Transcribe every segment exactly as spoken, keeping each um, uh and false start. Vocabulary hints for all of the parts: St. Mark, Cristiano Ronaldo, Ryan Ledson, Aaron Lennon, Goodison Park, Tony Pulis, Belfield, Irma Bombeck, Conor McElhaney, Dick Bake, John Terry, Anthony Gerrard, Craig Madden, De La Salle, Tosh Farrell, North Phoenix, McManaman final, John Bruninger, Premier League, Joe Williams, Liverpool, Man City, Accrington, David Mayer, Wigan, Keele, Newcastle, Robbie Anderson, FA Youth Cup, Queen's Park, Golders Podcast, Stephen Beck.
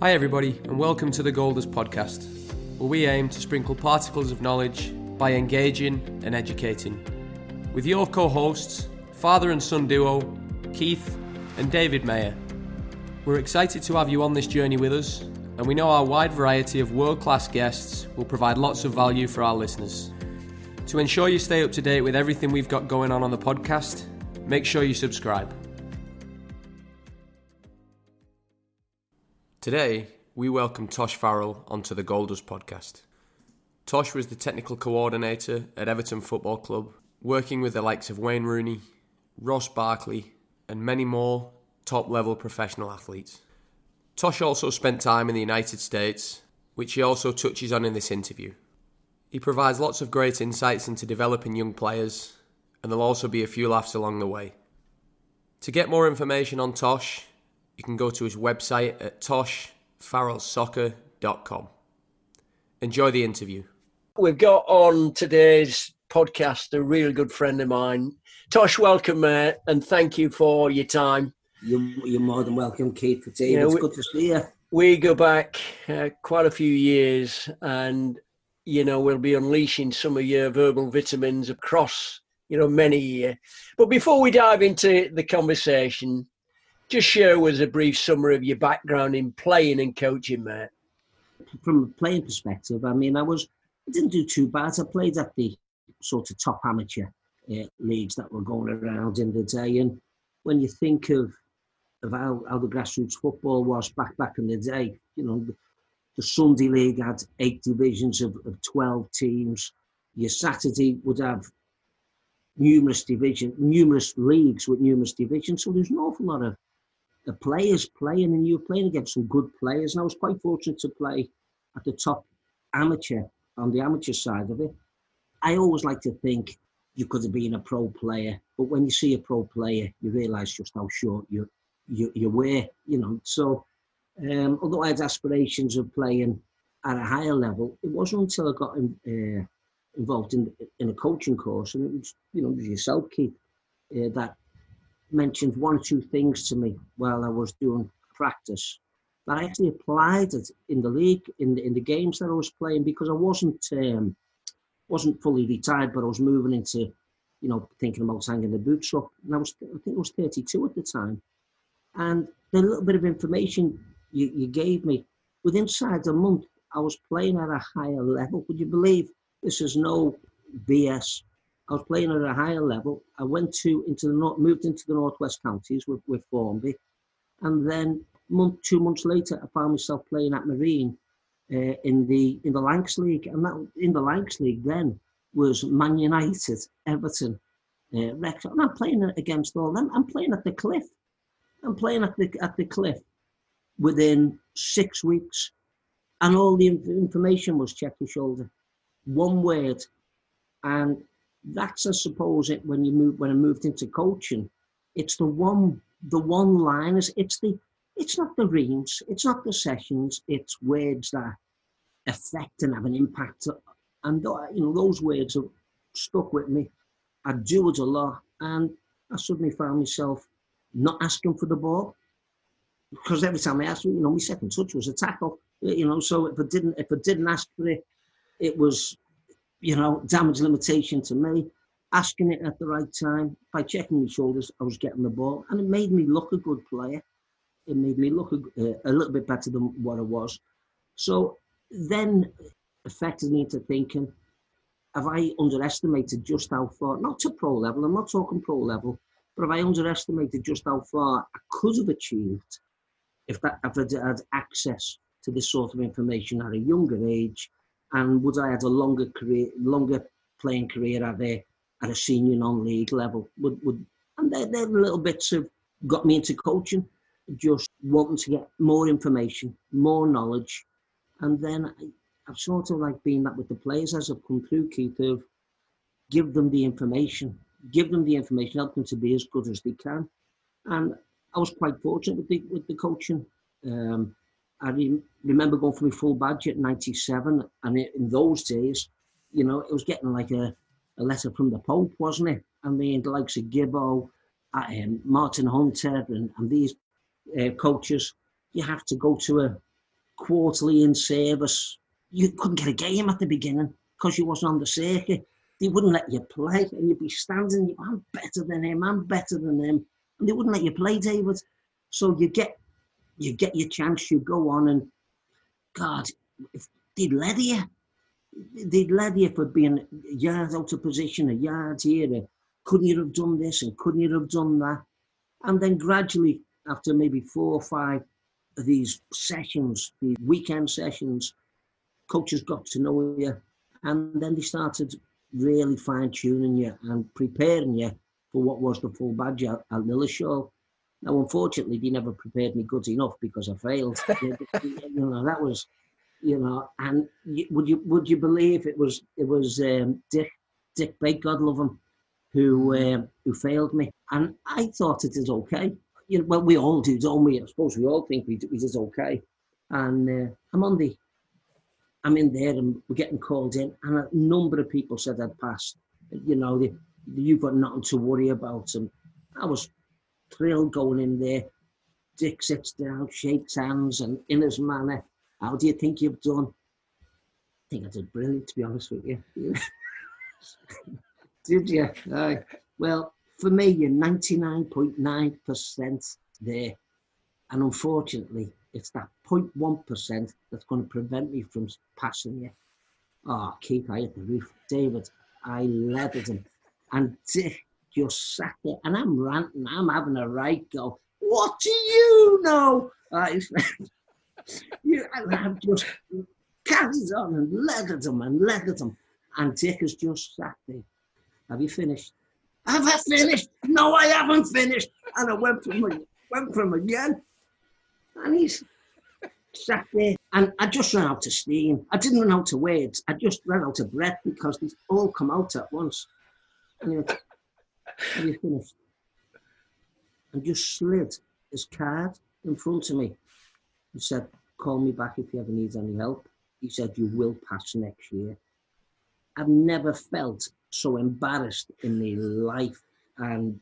Hi everybody and welcome to the Golders Podcast, where we aim to sprinkle particles of knowledge by engaging and educating. With your co-hosts, father and son duo, Keith and David Mayer. We're excited to have you on this journey with us, and we know our wide variety of world-class guests will provide lots of value for our listeners. To ensure you stay up to date with everything we've got going on on the podcast, make sure you subscribe. Today, we welcome Tosh Farrell onto the Golders Podcast. Tosh was the technical coordinator at Everton Football Club, working with the likes of Wayne Rooney, Ross Barkley, and many more top-level professional athletes. Tosh also spent time in the United States, which he also touches on in this interview. He provides lots of great insights into developing young players, and there'll also be a few laughs along the way. To get more information on Tosh, you can go to his website at Tosh Farrell Soccer dot com. Enjoy the interview. We've got on today's podcast a real good friend of mine. Tosh, welcome, mate, and thank you for your time. You're, you're more than welcome, Keith. It's you know, we, good to see you. We go back uh, quite a few years, and, you know, we'll be unleashing some of your verbal vitamins across, you know, many. Uh, but before we dive into the conversation, just share with us a brief summary of your background in playing and coaching, mate. From a playing perspective, I mean, I was, I didn't do too bad. I played at the sort of top amateur uh, leagues that were going around in the day. And when you think of of how, how the grassroots football was back back in the day, you know, the, the Sunday league had eight divisions of, of twelve teams. Your Saturday would have numerous division, numerous leagues with numerous divisions. So there's an awful lot of the players playing, and you were playing against some good players. And I was quite fortunate to play at the top amateur, on the amateur side of it. I always like to think you could have been a pro player, but when you see a pro player, you realise just how short you you you were, you know. So, um, although I had aspirations of playing at a higher level, it wasn't until I got in, uh, involved in in a coaching course, and it was, you know, it was yourself, Keith, uh, that mentioned one or two things to me while I was doing practice that I actually applied it in the league, in the in the games that I was playing, because I wasn't um, wasn't fully retired, but I was moving into, you know, thinking about hanging the boots up. And I was, I think I was thirty-two at the time, and the little bit of information you, you gave me, within inside a month I was playing at a higher level. Would you believe this? Is no B S. I was playing at a higher level. I went to into the north, moved into the Northwest Counties with, with Formby, and then month two months later, I found myself playing at Marine uh, in the in the Lancs League, and that in the Lancs League then was Man United, Everton, uh, Wrexham, and I'm playing against all them. I'm playing at the Cliff. I'm playing at the at the Cliff within six weeks, and all the inf- information was check your shoulder, one word, and that's, I suppose, it when you move when I moved into coaching. It's the one the one liners. It's the it's not the reams, it's not the sessions, it's words that affect and have an impact. And you know, those words have stuck with me. I do it a lot, and I suddenly found myself not asking for the ball. Because every time I asked, you know, my second touch was a tackle. You know, so if I didn't if I didn't ask for it, it was, you know, damage limitation to me. Asking it at the right time, by checking my shoulders, I was getting the ball, and it made me look a good player. It made me look a, a little bit better than what I was. So then affected me into thinking, have I underestimated just how far, not to pro level, I'm not talking pro level, but have I underestimated just how far I could have achieved if, that, if I'd had access to this sort of information at a younger age? And would I have a longer career, longer playing career at a at a senior non-league level? Would would and they're, they're little bits have got me into coaching, just wanting to get more information, more knowledge, and then I, I've sort of like been that with the players as I've come through, Keith, of give them the information, give them the information, help them to be as good as they can, and I was quite fortunate with the with the coaching. Um, I re- remember going for my full badge at ninety-seven, and it, in those days, you know, it was getting like a, a letter from the Pope, wasn't it? I mean, the likes of Gibbo, um, Martin Hunter, and, and these uh, coaches, you have to go to a, quarterly in service. You couldn't get a game at the beginning because you wasn't on the circuit. They wouldn't let you play, and you'd be standing, I'm better than him, I'm better than him. And they wouldn't let you play, David. So you get you get your chance, you go on, and God, if they'd leather you. They'd leather you for being a yard out of position, a yard here, and couldn't you have done this, and couldn't you have done that? And then gradually, after maybe four or five of these sessions, the weekend sessions, coaches got to know you, and then they started really fine-tuning you and preparing you for what was the full badge at, at Lilleshall. Now, unfortunately, they never prepared me good enough because I failed. you know, that was, you know, and you, would you would you believe it was it was um, Dick Dick Bake, God love him, who um, who failed me, and I thought it is okay. You know, well, we all do, don't we? I suppose we all think we do, it is okay. And uh, I'm on the. I'm in there and we're getting called in, and a number of people said I'd passed. You know, they, you've got nothing to worry about. And I was thrilled going in there. Dick sits down, shakes hands, and in his manner, how do you think you've done? I think I did brilliant, to be honest with you. Did you? Aye. Well, for me, you're ninety-nine point nine percent there. And unfortunately, it's that zero point one percent that's going to prevent me from passing you. Oh, Keith, I hit the roof. David, I leathered him. And Dick just sat there. And I'm ranting. I'm having a right go. What do you know? I, you, and I've just carried on and leathered him and leathered him. And Dick has just sat there. Have you finished? Have I finished? No, I haven't finished. And I went from him, went from him again. And he's sat there. And I just ran out of steam. I didn't run out of words. I just ran out of breath because they all come out at once. And he went, have you finished? And just slid his card in front of me. He said, call me back if you ever need any help. He said, you will pass next year. I've never felt so embarrassed in my life. And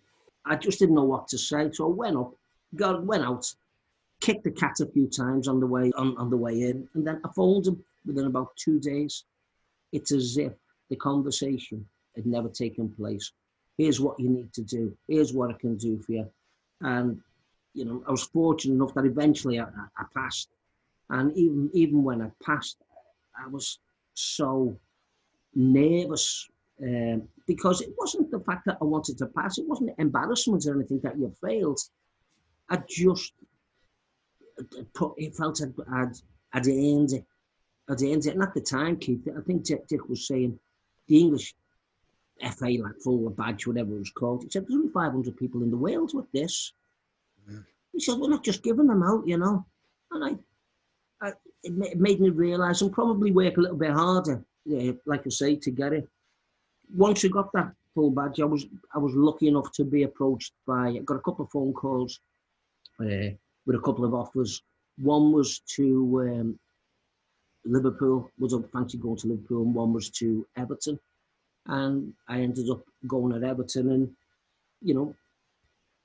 I just didn't know what to say. So I went up, got, went out, kicked the cat a few times on the way on, on the way in, and then I phoned him within about two days. It's as if the conversation had never taken place. Here's what you need to do. Here's what I can do for you. And, you know, I was fortunate enough that eventually I, I passed. And even even when I passed, I was so nervous um, because it wasn't the fact that I wanted to pass. It wasn't embarrassment or anything that you failed. I just... It felt I'd, I'd, I'd earned it. I'd earned it. And at the time, Keith, I think Dick, Dick was saying the English F A, like forward badge, whatever it was called, he said, there's only five hundred people in the world with this. Yeah. He said, we're not just giving them out, you know. And I, I it, ma- it made me realise and probably work a little bit harder, yeah, like I say, to get it. Once I got that full badge, I was I was lucky enough to be approached by, I got a couple of phone calls. Yeah. With a couple of offers. One was to um, Liverpool, was I fancy going to Liverpool, and one was to Everton. And I ended up going at Everton, and, you know,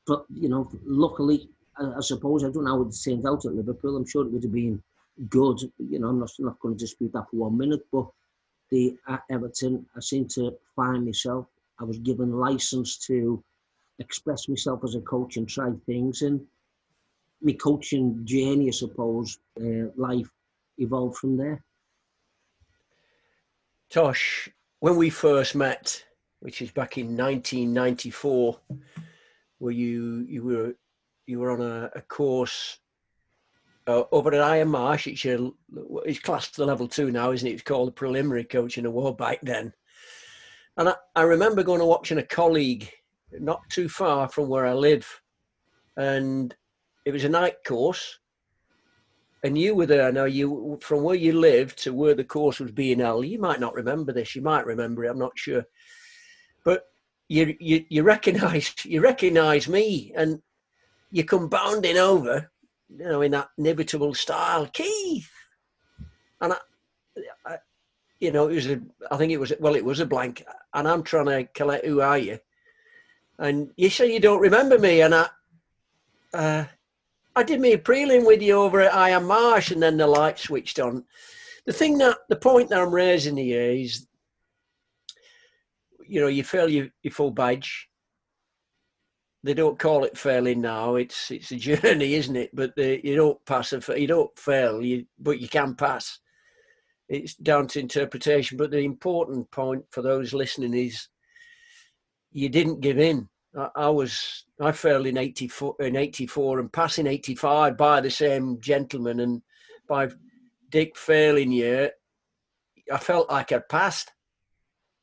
but, you know, luckily, I, I suppose, I don't know how it turned out at Liverpool. I'm sure it would have been good. You know, I'm not, not going to dispute that for one minute, but the at Everton, I seemed to find myself. I was given license to express myself as a coach and try things, and my coaching journey, I suppose, uh, life evolved from there. Tosh, when we first met, which is back in nineteen ninety-four, were you you were you were on a, a course uh, over at Iron Marsh? It's your, it's classed to level two now, isn't it? It's called the preliminary coaching award back then. And I, I remember going and watching a colleague not too far from where I live, and it was a night course, and you were there. Now, you, from where you lived to where the course was being held, you might not remember this. You might remember it. I'm not sure, but you you you recognise you recognise me, and you come bounding over, you know, in that inevitable style, Keith. And I, I you know, it was a. I think it was well, it was a blank, and I'm trying to collect. Who are you? And you say you don't remember me, and I. Uh, I did me a prelim with you over at Iron Marsh, and then the light switched on. The thing that, the point that I'm raising here is, you know, you fail your, your full badge. They don't call it failing now. It's it's a journey, isn't it? But the, you don't pass, a, you don't fail, you, but you can pass. It's down to interpretation. But the important point for those listening is, you didn't give in. I, I was I failed in eighty-four, in eighty-four, and passed in eighty-five by the same gentleman, and by Dick failing you, I felt like I'd passed,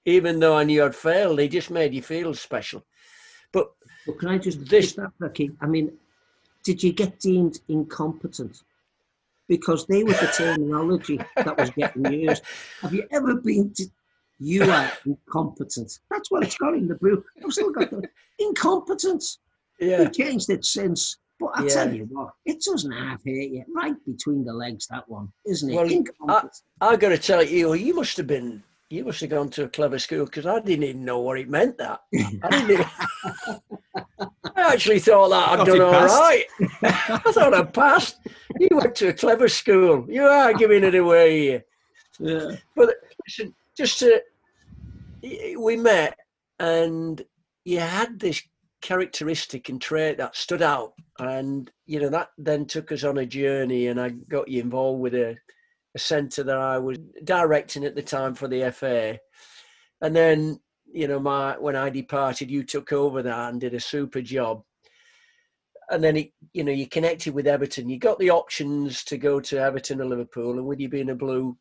even though I knew I'd failed. They just made you feel special. But well, can I just this? That, Ricky? I mean, did you get deemed incompetent? Because they were the terminology that was getting used. Have you ever been? De- you are incompetent. That's what it's got in the book. I've still got the incompetent. Yeah, they changed it since. But I yeah. tell you what, it doesn't half hurt you. Right between the legs, that one, isn't it? Well, incompetent. I, I got to tell you, you must have been. You must have gone to a clever school, because I didn't even know what it meant, that. I didn't even, I actually thought that I'd done all passed. Right. I thought I passed. You went to a clever school. You are giving it away here. Yeah. But listen, just to, we met, and you had this characteristic and trait that stood out. And, you know, that then took us on a journey, and I got you involved with a, a centre that I was directing at the time for the F A, and then, you know, my when I departed, you took over that and did a super job. And then it, you know, you connected with Everton. You got the options to go to Everton or Liverpool, and with you being a blue,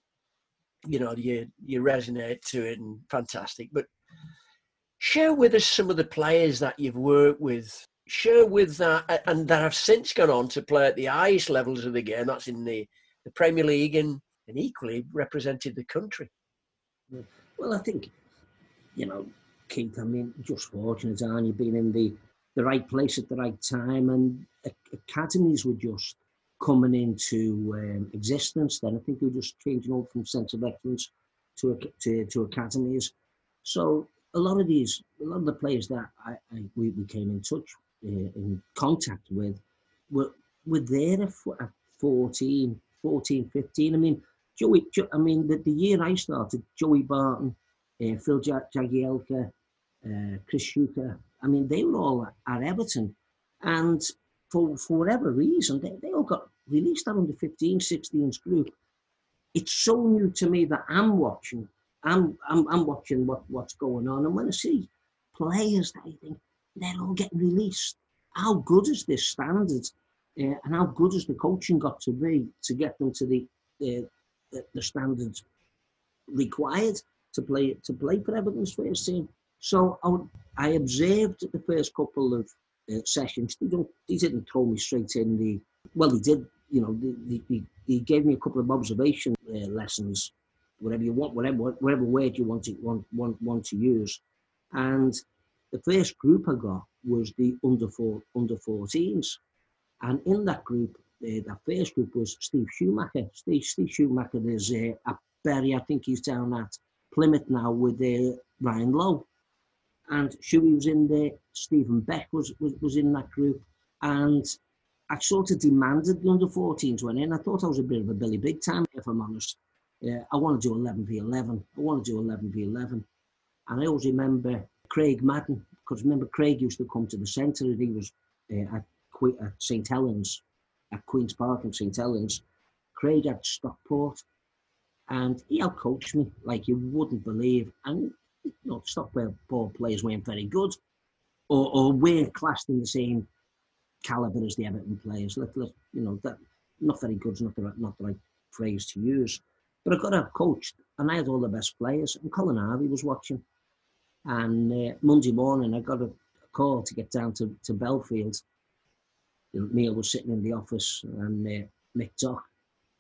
you know, you you resonate to it, and fantastic. But share with us some of the players that you've worked with. Share with that, and that have since gone on to play at the highest levels of the game. That's in the the Premier League, and, and equally represented the country. Well, I think, you know, Keith, I mean, just fortunate, aren't you, being in the, the right place at the right time, and academies were just coming into um, existence then. I think they were just changing over from Centre of Excellence to, to to academies. So a lot of these, a lot of the players that I, I we, we came in touch, uh, in contact with, were, were there at fourteen, fourteen, fifteen. I mean, Joey. Jo- I mean, the, the year I started, Joey Barton, uh, Phil Jag- Jagielka, uh, Chris Schumacher. I mean, they were all at Everton, and for, for whatever reason, they, they all got released that under fifteen, sixteens group. It's so new to me that I'm watching. I'm I'm I'm watching what, what's going on, and when I see players that I think they're all getting released, how good is this standard? Uh, and how good has the coaching got to be to get them to the uh, the, the standards required to play to play for Everton's first team? So I, would, I observed the first couple of uh, sessions. They don't, they didn't throw me straight in the. Well, he did. You know, they, they, they gave me a couple of observation uh, lessons, whatever you want, whatever whatever word you want to want want, want to use. And the first group I got was the under four under fourteens. And in that group, uh, that first group was Steve Schumacher. Steve, Steve Schumacher is uh, at Bury, I think he's down at Plymouth now with uh, Ryan Lowe. And Shuey was in there, Stephen Beck was, was, was in that group. And I sort of demanded the under fourteens went in. I thought I was a bit of a Billy Big Time, if I'm honest. Uh, I want to do eleven v eleven. I want to do eleven v eleven. And I always remember Craig Madden, because remember Craig used to come to the centre, and he was uh, at at Saint Helens, at Queen's Park in Saint Helens. Craig had Stockport, and he outcoached me like you wouldn't believe. And you know, Stockport players weren't very good, or, or weren't classed in the same calibre as the Everton players. Let, let, you know, that not very good's not the not the right phrase to use. But I got outcoached, and I had all the best players. And Colin Harvey was watching. And uh, Monday morning, I got a call to get down to to Belfield. Neil was sitting in the office, and uh, Mick Doc,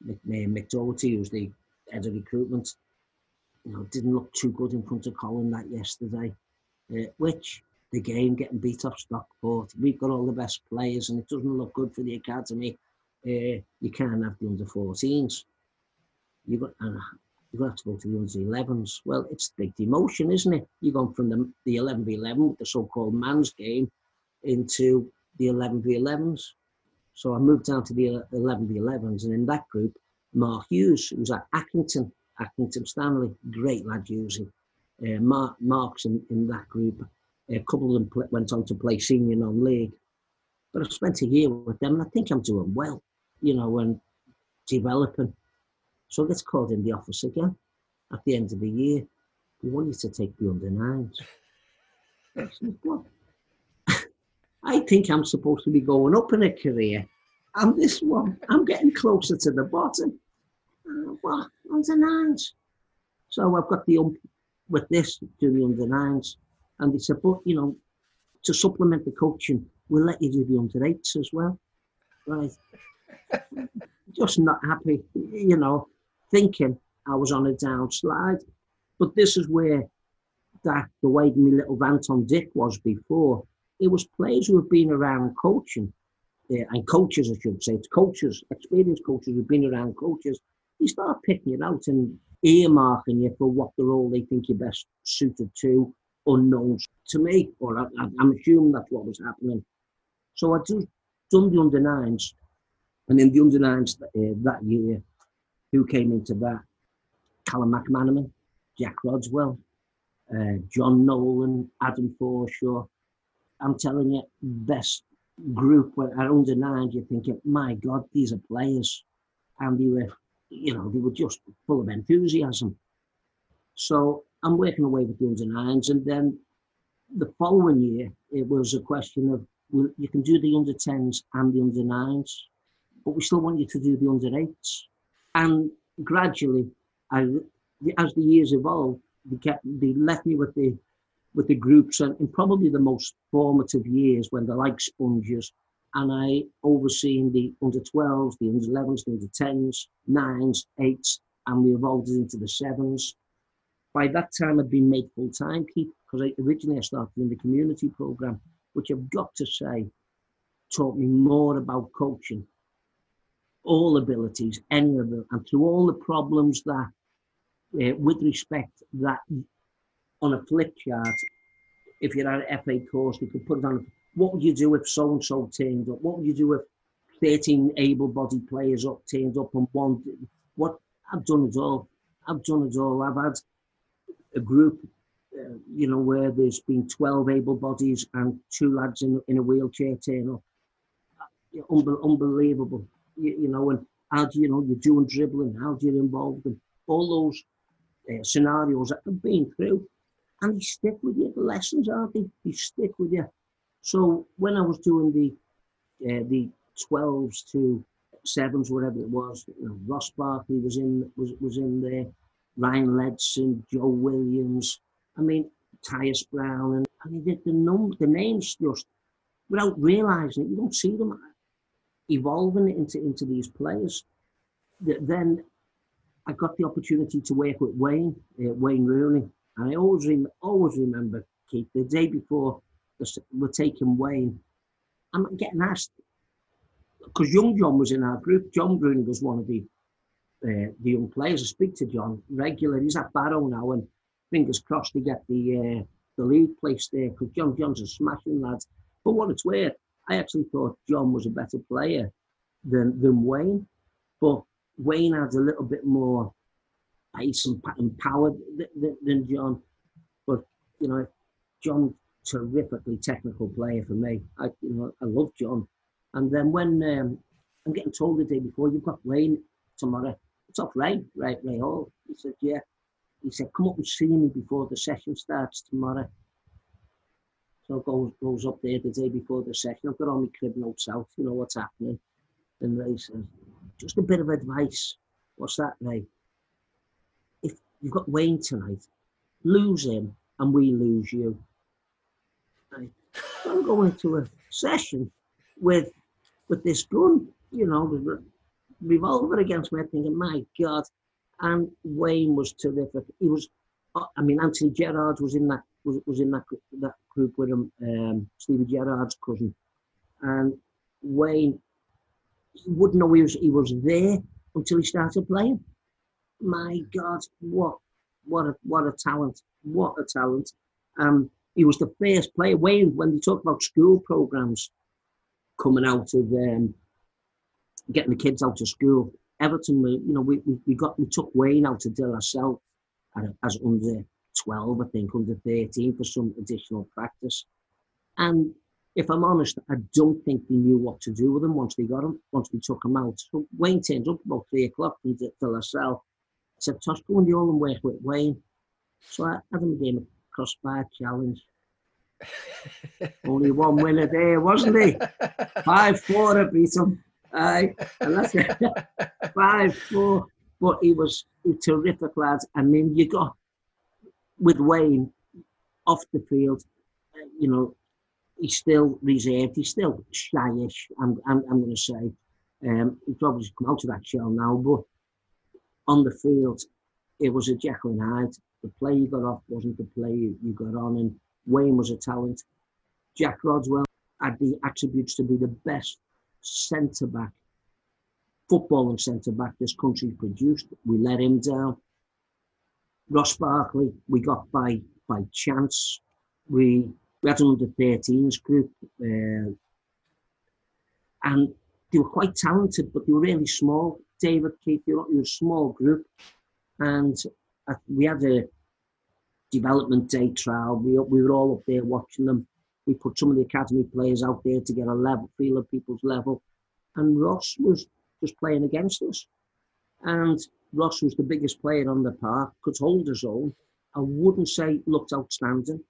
Mick, uh, Mick Doherty, who's the head of recruitment, you know, didn't look too good in front of Colin that yesterday. Uh, which the game getting beat off Stockport. We've got all the best players, and it doesn't look good for the academy. Uh, you can't have the under fourteens. You got uh, you're gonna have to go to the under elevens. Well, it's big demotion, isn't it? You've gone from the the eleven v eleven, the so-called man's game, into the eleven v elevens. So I moved down to the eleven v elevens, and in that group, Mark Hughes, who was at Accrington, Accrington Stanley, great lad Hughes. Uh, Mark, Mark's in, in that group. A couple of them play, went on to play senior non-league. But I've spent a year with them, and I think I'm doing well, you know, and developing. So I get called in the office again at the end of the year. We want you to take the under nines. I said, well, I think I'm supposed to be going up in a career. And this one, I'm getting closer to the bottom. Uh, well, under nines. So I've got the ump with this, do the under nines. And they said, but, you know, to supplement the coaching, we'll let you do the under eights as well. Right. Just not happy, you know, thinking I was on a downslide. But this is where that the way my little rant on Dick was before. It was players who have been around coaching, yeah, and coaches, I should say. It's coaches, experienced coaches who've been around coaches. You start picking it out and earmarking you for what the role they think you're best suited to, unknown to me, or I, I, I'm assuming that's what was happening. So I do done the under nines, and in the under nines that, uh, that year, who came into that? Callum McManaman, Jack Rodwell, uh, John Nolan, Adam Forshaw. I'm telling you, best group when at under nine, you're thinking, my God, these are players. And they were, you know, they were just full of enthusiasm. So I'm working away with the under nines. And then the following year, it was a question of, well, you can do the under tens and the under nines, but we still want you to do the under eights. And gradually, I, as the years evolved, they, kept, they left me with the with the groups, and in probably the most formative years when they're like sponges, and I overseen the under twelves, the under elevens, the under tens, nines, eights, and we evolved into the sevens. By that time, I'd been made full-time, Keith, because I, originally I started in the community programme, which I've got to say taught me more about coaching, all abilities, any of them, and through all the problems that, uh, with respect, that on a flip chart, if you had an F A course, you could put it on, what would you do if so-and-so teamed up? What would you do if thirteen able-bodied players up teamed up and one? What, I've done it all. I've done it all. I've had a group, uh, you know, where there's been twelve able-bodies and two lads in, in a wheelchair turn up. Unbe- unbelievable, you, you know, and how do you know you're doing dribbling? How do you involve them? All those uh, scenarios that I've been through. And they stick with you. The lessons, aren't they? They stick with you. So when I was doing the uh, the twelves to sevens, whatever it was, you know, Ross Barkley was in was was in there, Ryan Ledson, Joe Williams, I mean Tyus Brown, and I mean the the, num- the names just without realising it, you don't see them evolving into into these players. Then I got the opportunity to work with Wayne, uh, Wayne Rooney. And I always, rem- always remember, Keith, the day before we're taking Wayne, I'm getting asked, because young John was in our group. John Bruninger was one of the uh, the young players. I speak to John regularly. He's at Barrow now, and fingers crossed to get the uh, the league place there, because John John's a smashing lad. But what it's worth, I actually thought John was a better player than, than Wayne. But Wayne had a little bit more pace and power than John, but you know, John, terrifically technical player for me. I, you know, I love John. And then when um, I'm getting told the day before, you've got Wayne tomorrow. It's off Ray, Ray, Ray Hall. He said, yeah. He said, come up and see me before the session starts tomorrow. So goes goes up there the day before the session. I've got all my crib notes out. You know what's happening. And Ray says, just a bit of advice. What's that, Ray? You've got Wayne tonight. Lose him and we lose you. Right. So I'm going to a session with with this gun, you know, with revolver against me, thinking, my God. And Wayne was terrific. He was, I mean, Anthony Gerrard was in that was, was in that that group with him, um, Stevie Gerrard's cousin. And Wayne, he wouldn't know he was he was there until he started playing. My God, what, what a, what a talent! What a talent! Um, he was the first player. Wayne, when they talk about school programs coming out of um, getting the kids out of school. Everton, we, you know, we, we, we got, we took Wayne out of De La Salle as under twelve, I think, under thirteen for some additional practice. And if I'm honest, I don't think they knew what to do with him once we got him, once we took him out. So Wayne turned up about three o'clock from De La Salle. I said, Tosh, go and you all and work with Wayne. So I had him a game of crossbar challenge. Only one winner there, wasn't he? five four, I beat him. Aye, and that's it. five four. But he was a terrific lad. I mean, you got, with Wayne, off the field, you know, he's still reserved. He's still shyish, I'm I'm, I'm going to say. Um, he probably's come out of that shell now, but on the field, it was a Jekyll and Hyde. The play you got off wasn't the play you got on, and Wayne was a talent. Jack Rodwell had the attributes to be the best centre-back, football and centre-back this country produced. We let him down. Ross Barkley, we got by by chance. We, we had an under thirteens group, uh, and they were quite talented, but they were really small. David, Keith, you were a small group, and we had a development day trial. We we were all up there watching them. We put some of the academy players out there to get a level, feel of people's level, and Ross was just playing against us. And Ross was the biggest player on the park, could hold his own. I wouldn't say he looked outstanding.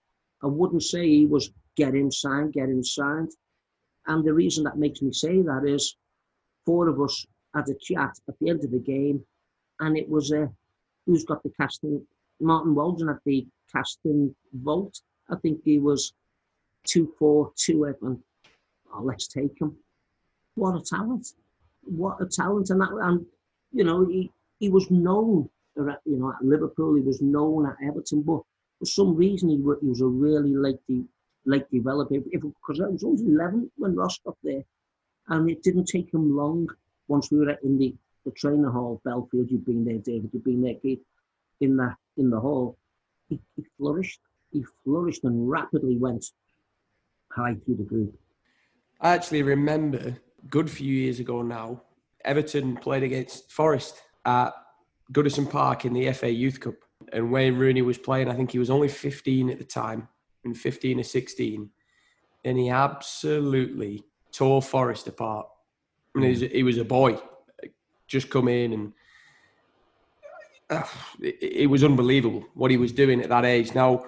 I wouldn't say he was get him signed, get him signed. And the reason that makes me say that is, four of us had a chat at the end of the game, and it was a who's got the casting. Martin Walden had the casting vote. I think he was two four two, and oh, let's take him. What a talent! What a talent! And that, and you know, he he was known, you know, at Liverpool. He was known at Everton, but for some reason he was, he was a really late de, late developer. If because I was only eleven when Ross got there, and it didn't take him long. Once we were in the, the trainer hall, Belfield, you've been there, David, you've been there, Keith, in the, in the hall, he, he flourished. He flourished and rapidly went high through the group. I actually remember, good few years ago now, Everton played against Forrest at Goodison Park in the F A Youth Cup. And Wayne Rooney was playing. I think he was only fifteen at the time, and fifteen or sixteen. And he absolutely tore Forrest apart. And he was, he was a boy, just come in, and uh, it, it was unbelievable what he was doing at that age. Now,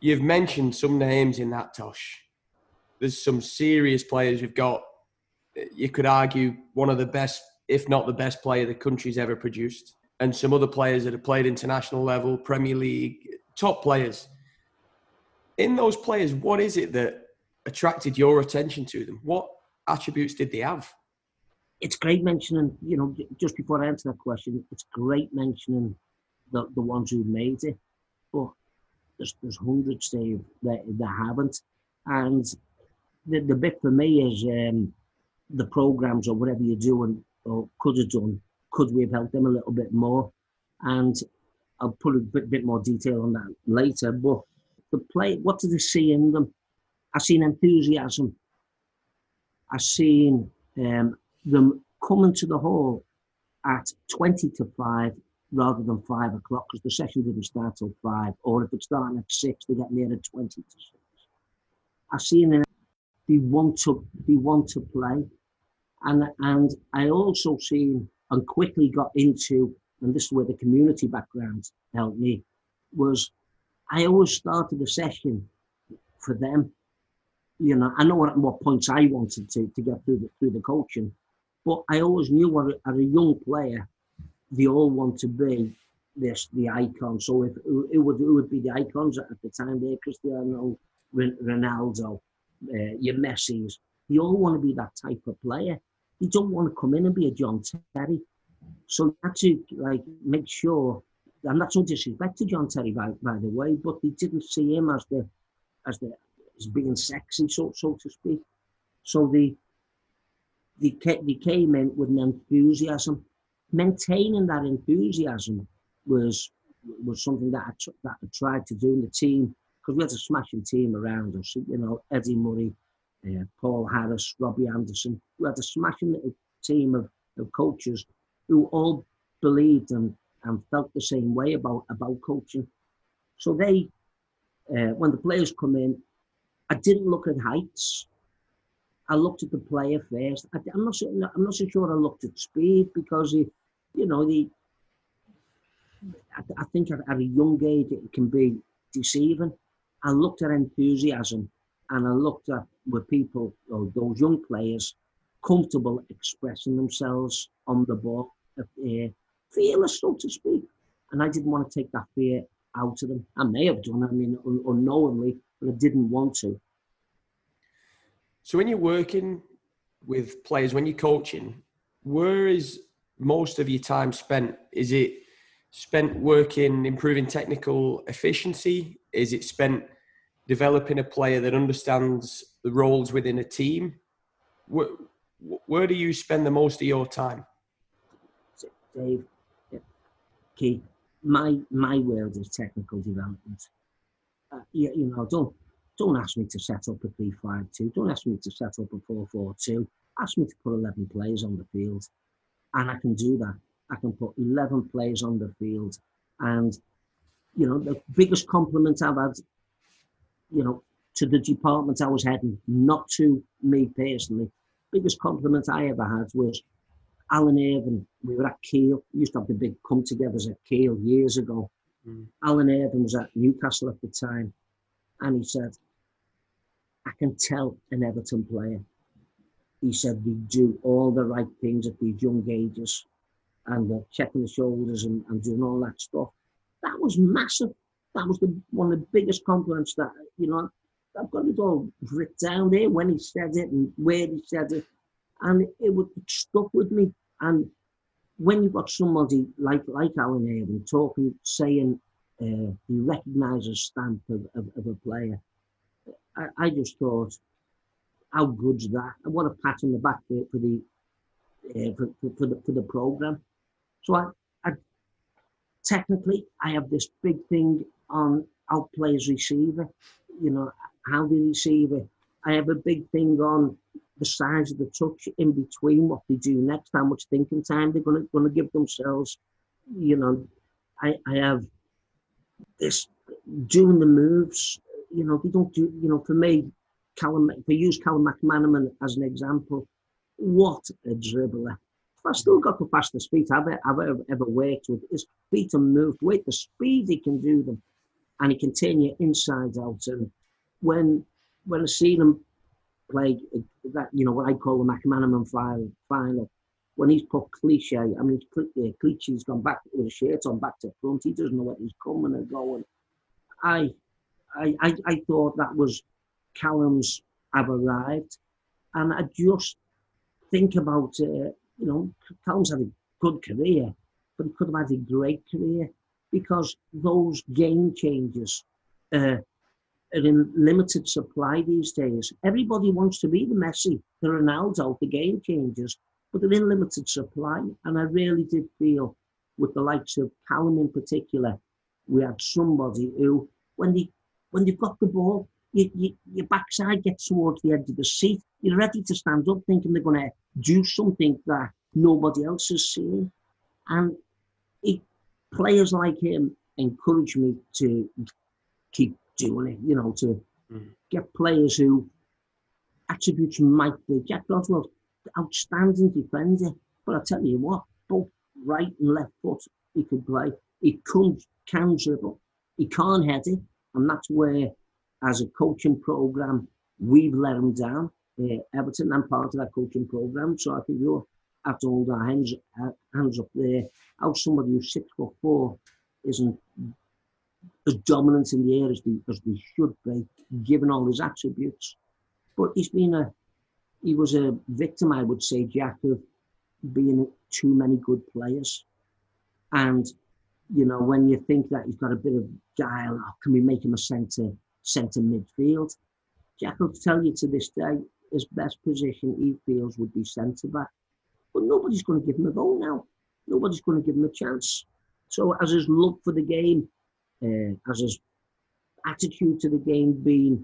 you've mentioned some names in that, Tosh. There's some serious players we've got. You could argue one of the best, if not the best player the country's ever produced. And some other players that have played international level, Premier League, top players. In those players, what is it that attracted your attention to them? What attributes did they have? It's great mentioning, you know, just before I answer that question, it's great mentioning the, the ones who made it, but there's, there's hundreds there that, that haven't. And the, the bit for me is um, the programmes or whatever you're doing or could have done, could we have helped them a little bit more? And I'll put a bit, bit more detail on that later, but the play, what did I see in them? I seen enthusiasm. I seen... Um, them coming to the hall at twenty to five rather than five o'clock, because the session didn't start till five, or if it's starting at six, they get near at twenty to six. I've seen them, they want to, they want to play. And, and I also seen, and quickly got into, and this is where the community background helped me, was I always started the session for them. You know, I know at what points I wanted to, to get through the, through the coaching, but I always knew as a, as a young player, they all want to be this the icon. So if it would it would be the icons at the time there, Cristiano Ronaldo, uh, your Messi's. They all want to be that type of player. They don't want to come in and be a John Terry. So you had to like make sure, and that's no disrespect to John Terry by by the way, but they didn't see him as the as the as being sexy, so so to speak. So they, they, they came in with an enthusiasm. Maintaining that enthusiasm was was something that I, that I tried to do in the team, because we had a smashing team around us. You know, Eddie Murray, uh, Paul Harris, Robbie Anderson. We had a smashing little team of, of coaches who all believed and, and felt the same way about, about coaching. So they, uh, when the players come in, I didn't look at heights. I looked at the player first. I, I'm not. I'm not so sure I looked at speed because, it, you know, the. I, I think at, at a young age it can be deceiving. I looked at enthusiasm, and I looked at were people or those young players comfortable expressing themselves on the ball, uh, fearless, so to speak. And I didn't want to take that fear out of them. I may have done. I mean, un- unknowingly, but I didn't want to. So when you're working with players, when you're coaching, where is most of your time spent? Is it spent working, improving technical efficiency? Is it spent developing a player that understands the roles within a team? Where, where do you spend the most of your time? Dave, Keith, my, my world is technical development. Uh, you, you know, don't... Don't ask me to set up a three five two. Don't ask me to set up a four four two. Ask me to put eleven players on the field. And I can do that. I can put eleven players on the field. And, you know, the biggest compliment I've had, you know, to the department I was heading, not to me personally, biggest compliment I ever had was Alan Irvin. We were at Keele. We used to have the big come-togethers at Keele years ago. Mm. Alan Irvin was at Newcastle at the time. And he said, I can tell an Everton player. He said, they do all the right things at these young ages and they're checking the shoulders and, and doing all that stuff. That was massive. That was the, one of the biggest compliments that, you know, I've got it all written down here when he said it and where he said it. And it, it, would, it stuck with me. And when you've got somebody like, like Alan Irvin talking, saying, Uh, he recognises stamp of, of, of a player. I, I just thought, how good's that? And what a pat on the back for, for the uh, for, for, for the for the programme. So I, I technically I have this big thing on how players receive it. You know, how they receive it. I have a big thing on the size of the touch in between, what they do next, how much thinking time they're going to going to give themselves. You know, I I have. This doing the moves, you know, they don't do, you know, for me, Callum, if I use Callum McManaman as an example, what a dribbler. I've still got the fastest feet I've ever, ever worked with. His feet are moved with the speed he can do them, and he can turn you inside out. And when when I seen him play that, you know, what I call the McManaman final, when he's put Cliche, I mean, Cliche's gone back with a shirt on, back to front. He doesn't know where he's coming and going. I, I, I, I thought that was Callum's. I've arrived, and I just think about, uh, you know, Callum's had a good career, but he could have had a great career because those game changers uh, are in limited supply these days. Everybody wants to be the Messi, the Ronaldo, the game changers. But they're in limited supply, and I really did feel with the likes of Callum in particular, we had somebody who, when they when they've got the ball, you, you, your backside gets towards the edge of the seat. You're ready to stand up, thinking they're going to do something that nobody else has seen. And it, players like him encourage me to keep doing it. You know, to mm. get players who attributes might be Jack Rodwell. Outstanding defender, but I tell you what, both right and left foot he could play. He can, can dribble, he can't head it, and that's where, as a coaching program, we've let him down. Uh, Everton, I'm part of that coaching program, so I think you have to hold our hands, uh, hands up there. How somebody who's six foot four isn't as dominant in the air as they, as they should be, given all his attributes, but he's been a He was a victim, I would say, Jack, of being too many good players. And, you know, when you think that he's got a bit of guile, oh, can we make him a centre centre midfield? Jack will tell you to this day, his best position he feels would be centre back. But nobody's going to give him a goal now. Nobody's going to give him a chance. So as his love for the game, uh, as his attitude to the game being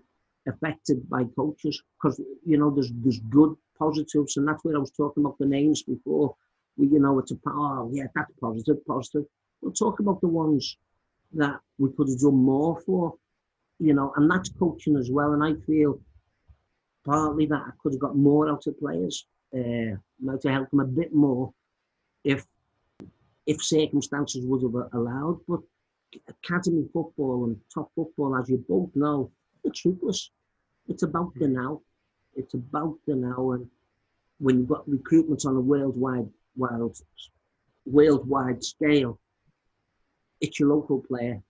affected by coaches, because, you know, there's there's good positives, and that's where I was talking about the names before. We, you know, it's a, oh yeah, that's positive, positive. We'll talk about the ones that we could have done more for, you know, and that's coaching as well. And I feel partly that I could have got more out of players, uh, like to help them a bit more if if circumstances would have allowed. But academy football and top football, as you both know, it's hopeless. It's about the now. It's about the now, and when you've got recruitment on a worldwide, world, worldwide scale, it's your local player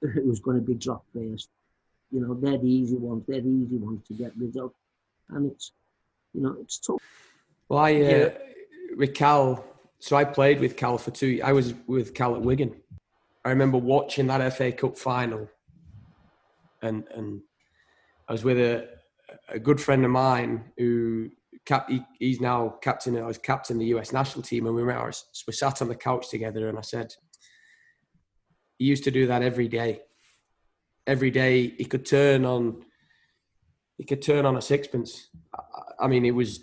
who's going to be dropped first. You know, they're the easy ones. They're the easy ones to get rid of, and it's, you know, it's tough. Well, I uh, yeah. with Cal, so I played with Cal for two. I was with Cal at Wigan. I remember watching that F A Cup final, and and I was with a a good friend of mine who cap he, he's now captain. I was captain the U S national team, and we were, we were sat on the couch together, and I said, he used to do that every day. Every day he could turn on, he could turn on a sixpence. I mean, it was,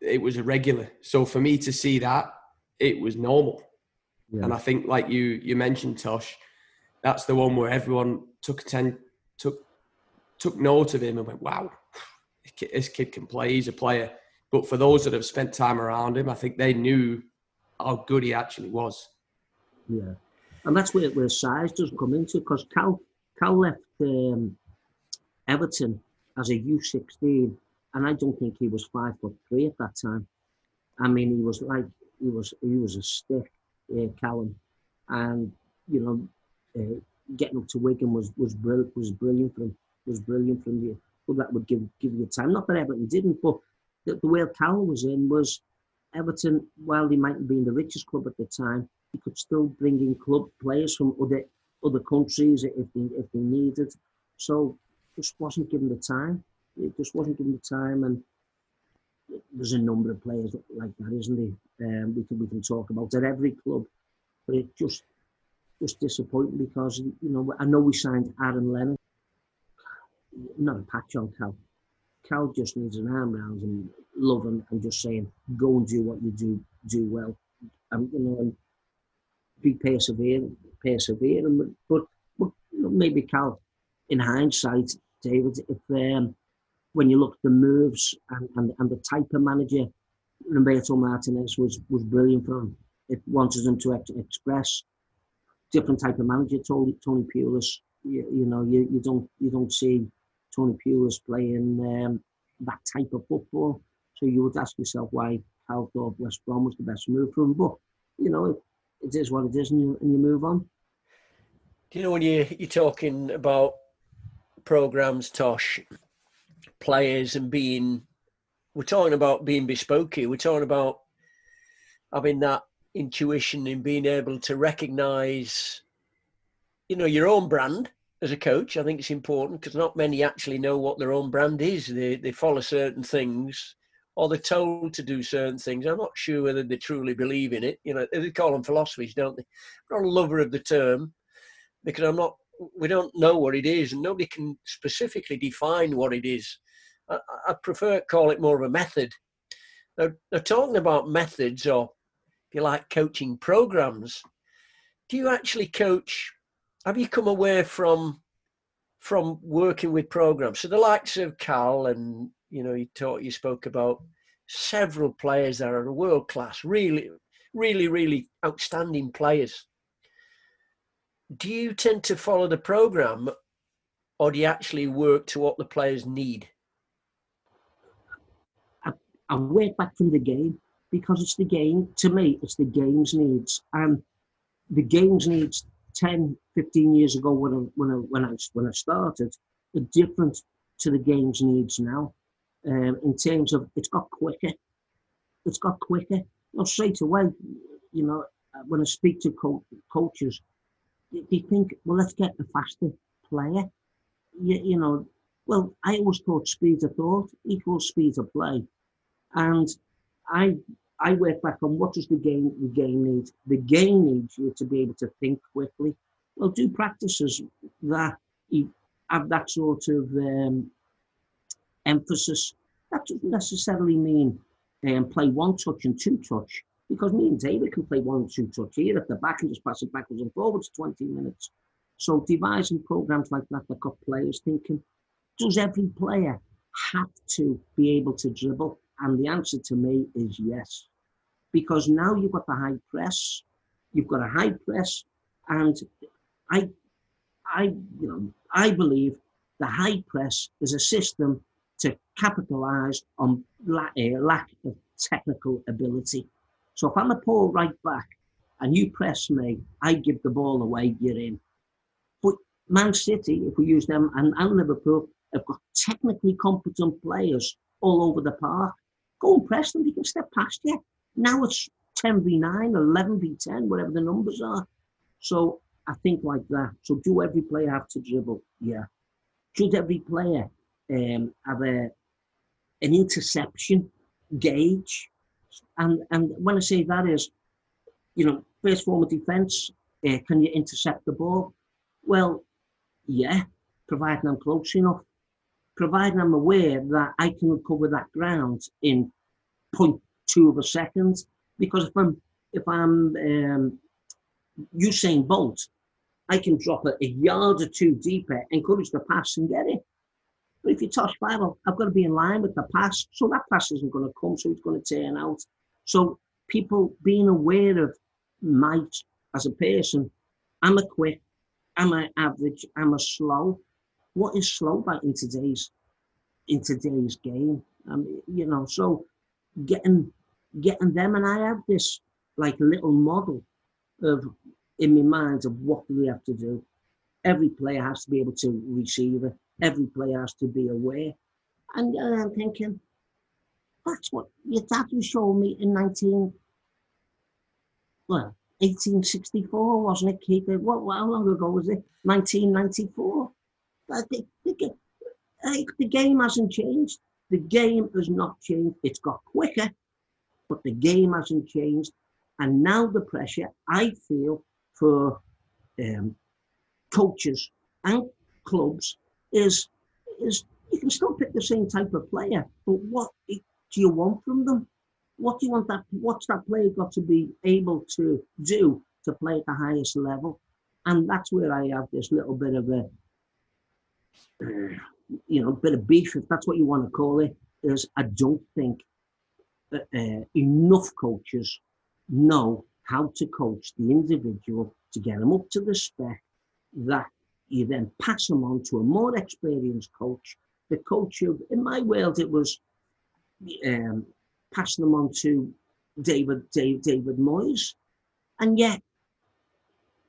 it was irregular. So for me to see that, it was normal. Yeah. And I think, like you, you mentioned, Tosh, that's the one where everyone took ten, took, took note of him and went, "Wow, this kid can play. He's a player." But for those that have spent time around him, I think they knew how good he actually was. Yeah. And that's where, where size doesn't come into, because Cal, Cal left um, Everton as a U sixteen, and I don't think he was five foot three at that time. I mean, he was like he was he was a stick, uh, Callum, and you know, uh, getting up to Wigan was was brilliant, was brilliant from was brilliant from you. Well, that would give give you time. Not that Everton didn't, but the, the way Callum was in was Everton. While he mightn't be in the richest club at the time, he could still bring in club players from other other countries if they, if they needed. So just wasn't given the time. It just wasn't given the time. And there's a number of players like that, isn't there? Um, we can we can talk about at every club. But it just just disappointing because, you know, I know we signed Aaron Lennon. Not a patch on Cal. Cal just needs an arm round and love him and just saying, go and do what you do do well. And, you know, and be persevering, persevering. But, but maybe Cal, in hindsight, David, if um, when you look at the moves and, and, and the type of manager Roberto Martinez was, was brilliant for him. It wanted him to ex- express different type of manager. Tony, Tony Pulis, you, you know, you, you don't you don't see Tony Pulis playing um, that type of football. So you would ask yourself why Cal thought West Brom was the best move for him. But you know. It, It is what it is, and you, and you move on. Do you know, when you, you're talking about programmes, Tosh, players and being... We're talking about being bespoke here. We're talking about having that intuition and being able to recognise, you know, your own brand as a coach. I think it's important because not many actually know what their own brand is. They, they follow certain things, or they're told to do certain things. I'm not sure whether they truly believe in it. You know, they call them philosophies, don't they? I'm not a lover of the term because I'm not. We don't know what it is, and nobody can specifically define what it is. I, I prefer call it more of a method. They're, they're talking about methods, or if you like, coaching programs. Do you actually coach? Have you come away from from working with programs? So the likes of Cal and. You know, you talk, you spoke about several players that are world class, really, really, really outstanding players. Do you tend to follow the programme, or do you actually work to what the players need? I, I work back from the game because it's the game. To me, it's the game's needs, and the game's needs ten, fifteen years ago when I, when I, when I, when I started are different to the game's needs now. Um, in terms of it's got quicker, it's got quicker. Well, straight away, you know, when I speak to co- coaches, they think, well, let's get a faster player. You, you know, well, I always thought speed of thought equals speed of play, and I I work back on what does the game the game need. The game needs you to be able to think quickly. Well, do practices that have that sort of um, emphasis. That doesn't necessarily mean um, play one touch and two touch, because me and David can play one and two touch here at the back and just pass it backwards and forwards twenty minutes. So devising programs like that that got players thinking, does every player have to be able to dribble? And the answer to me is yes. Because now you've got the high press, you've got a high press, and I, I, you know, I believe the high press is a system to capitalise on la- a lack of technical ability. So if I'm a poor right back and you press me, I give the ball away, you're in. But Man City, if we use them, and, and Liverpool, have got technically competent players all over the park. Go and press them, they can step past you. Now it's ten v nine, eleven v ten, whatever the numbers are. So I think like that. So do every player have to dribble? Yeah. Should every player um, have a, an interception gauge? And and when I say that is, you know, first form of defence, uh, can you intercept the ball? Well, yeah, providing I'm close enough. Providing I'm aware that I can recover that ground in point two of a second, because if I'm if I'm um, Usain Bolt, I can drop it a yard or two deeper, encourage the pass and get it. But if you toss five, I've got to be in line with the pass, so that pass isn't going to come, so it's going to turn out. So people being aware of might as a person, am I quick, am I average, am I slow? What is slow by in today's in today's game? Um, you know, so getting getting them, and I have this like little model of in my mind of what do we have to do. Every player has to be able to receive it. Every player has to be aware. And, and I'm thinking, that's what your dad was showing me in nineteen, well, eighteen sixty-four, wasn't it, Keith? What, what, how long ago was it? nineteen ninety-four. The, the, the game hasn't changed. The game has not changed. It's got quicker, but the game hasn't changed. And now the pressure, I feel, for um, coaches and clubs is is you can still pick the same type of player, but what do you want from them? What do you want that? What's that player got to be able to do to play at the highest level? And that's where I have this little bit of a, uh, you know, bit of beef, if that's what you want to call it. Is I don't think that, uh, enough coaches know how to coach the individual to get them up to the spec that you then pass them on to a more experienced coach. The coach of, in my world, it was um, passing them on to David, Dave, David Moyes. And yet,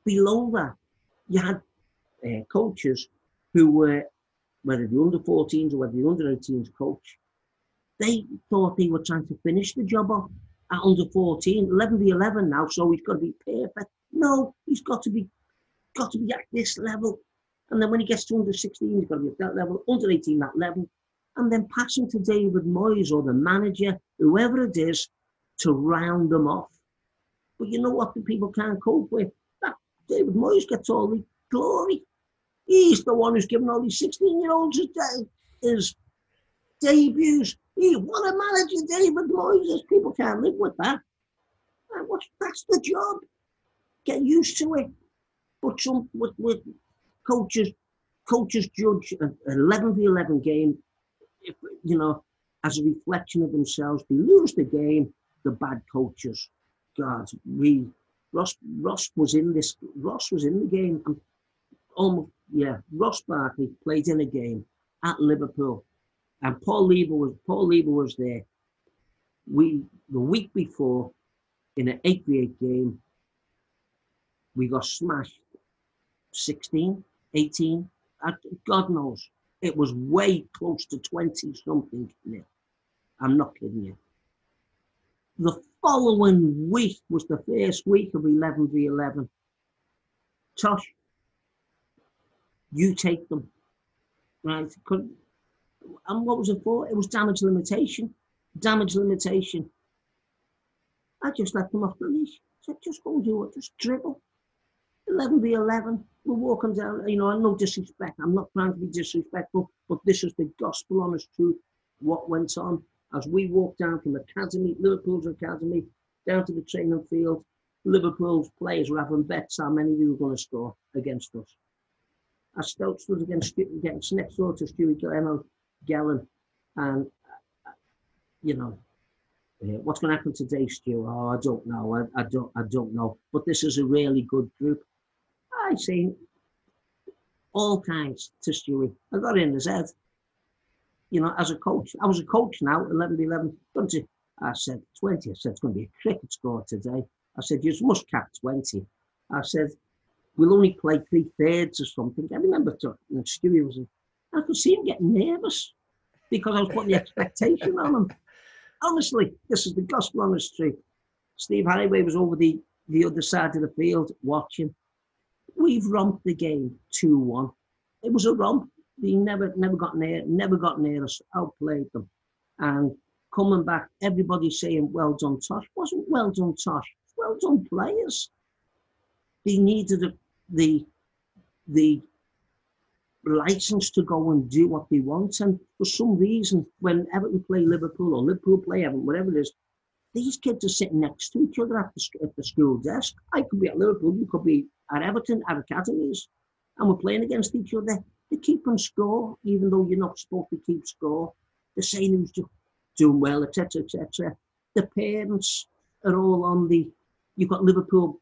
below that, you had uh, coaches who were, whether the under fourteens or whether the under eighteens coach, they thought they were trying to finish the job off at under fourteen, eleven v eleven now, so he's got to be perfect. No, he's got to be got to be at this level. And then when he gets to under sixteen, he's got to be at that level, under eighteen, that level. And then passing to David Moyes or the manager, whoever it is, to round them off. But you know what the people can't cope with? That David Moyes gets all the glory. He's the one who's giving all these sixteen-year-olds his debuts. He, what a manager David Moyes is. People can't live with that. That's the job. Get used to it. But some with, with coaches, coaches judge an eleven v eleven game, if, you know, as a reflection of themselves. They lose the game. The bad coaches. God, we Ross Ross was in this. Ross was in the game. And almost yeah. Ross Barkley played in a game at Liverpool. And Paul Lever was Paul Lever was there. We the week before, in an eight v eight game, we got smashed sixteen, eighteen, God knows. It was way close to twenty something nil. I'm not kidding you. The following week was the first week of eleven v eleven. Tosh, you take them. Right? Couldn't. And what was it for? It was damage limitation. Damage limitation. I just let them off the leash. I said, just go and do it. Just dribble. eleven v eleven. We're walking down, you know, no disrespect. I'm not trying to be disrespectful. But this is the gospel honest truth, what went on as we walked down from academy, Liverpool's academy, down to the training field. Liverpool's players were having bets how many of you were going to score against us. I still stood against against next door to Stewie Glenn, Gellin, and uh, you know, uh, what's going to happen today, Stew? Oh, I don't know. I, I don't. I don't know. But this is a really good group. I seen all kinds to Stewie. I got in his head. You know, as a coach, I was a coach now. eleven by eleven. I said twenty. I said it's going to be a cricket score today. I said you must cap twenty. I said we'll only play three thirds or something. I remember and Stewie was. I could see him getting nervous because I was putting the expectation on him. Honestly, this is the gospel honest truth. Steve Harriway was over the, the other side of the field watching. We've romped the game two one. It was a romp. They never never got near, never got near us. Outplayed them. And coming back, everybody saying, well done, Tosh. It wasn't well done, Tosh. Well done, players. They needed a, the the license to go and do what they want, and for some reason when Everton play Liverpool or Liverpool play Everton, whatever it is, these kids are sitting next to each other at the, at the school desk. I could be at Liverpool, you could be at Everton, at academies, and we're playing against each other. They keep on score even though you're not supposed to keep score. They're saying who's doing well, etc, etc. The parents are all on the, you've got Liverpool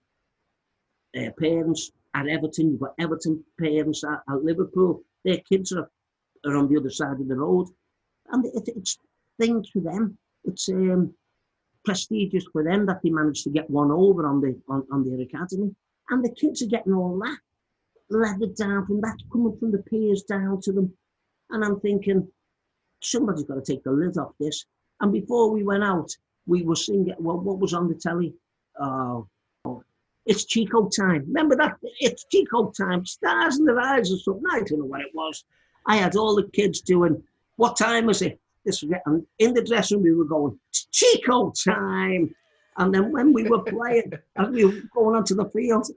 uh, parents at Everton, you've got Everton parents at, at Liverpool. Their kids are, are on the other side of the road, and it, it's things for them. It's um, prestigious for them that they managed to get one over on the on, on their academy, and the kids are getting all that leathered down from that coming from the peers down to them, and I'm thinking somebody's got to take the lid off this. And before we went out, we were singing. Well, what was on the telly? Oh. It's Chico time. Remember that? It's Chico time. Stars in their eyes or something. I don't know what it was. I had all the kids doing, what time is it? This was it. And in the dressing room, we were going, Chico time. And then when we were playing, as we were going onto the field,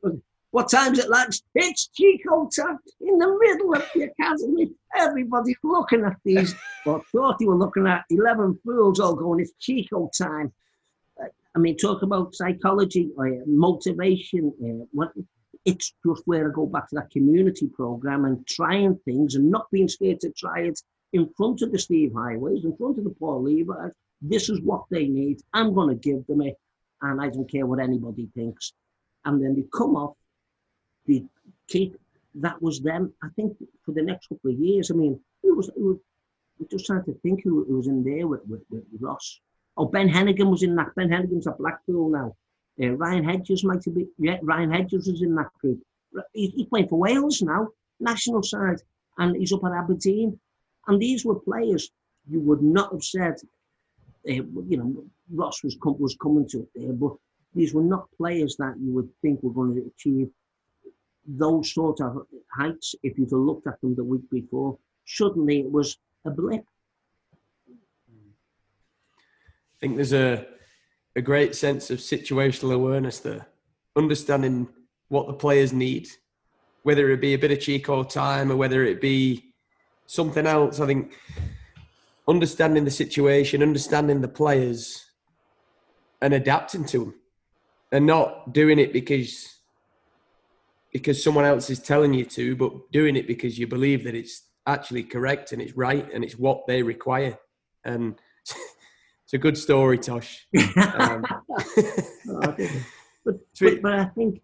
what time is it, lads? It's Chico time. In the middle of the academy, everybody's looking at these. Well, I thought they were looking at eleven fools all going, it's Chico time. I mean, talk about psychology or motivation. Uh, what, it's just where I go back to that community program and trying things and not being scared to try it in front of the Steve Highways, in front of the Paul Levers. This is what they need. I'm going to give them it, and I don't care what anybody thinks. And then they come off. They keep. That was them. I think for the next couple of years. I mean, it was. It was I just trying to think who was in there with, with, with Ross. Oh, Ben Hennigan was in that. Ben Hennigan's at Blackpool now. Uh, Ryan Hedges might have been. Yeah, Ryan Hedges was in that group. He's he playing for Wales now, national side, and he's up at Aberdeen. And these were players you would not have said, uh, you know, Ross was com- was coming to it there, but these were not players that you would think were going to achieve those sort of heights if you'd have looked at them the week before. Suddenly it was a blip. I think there's a a great sense of situational awareness there, understanding what the players need, whether it be a bit of Chico time or whether it be something else. I think understanding the situation, understanding the players and adapting to them and not doing it because because someone else is telling you to, but doing it because you believe that it's actually correct and it's right and it's what they require. And it's a good story, Tosh. Um, but, but, but I think,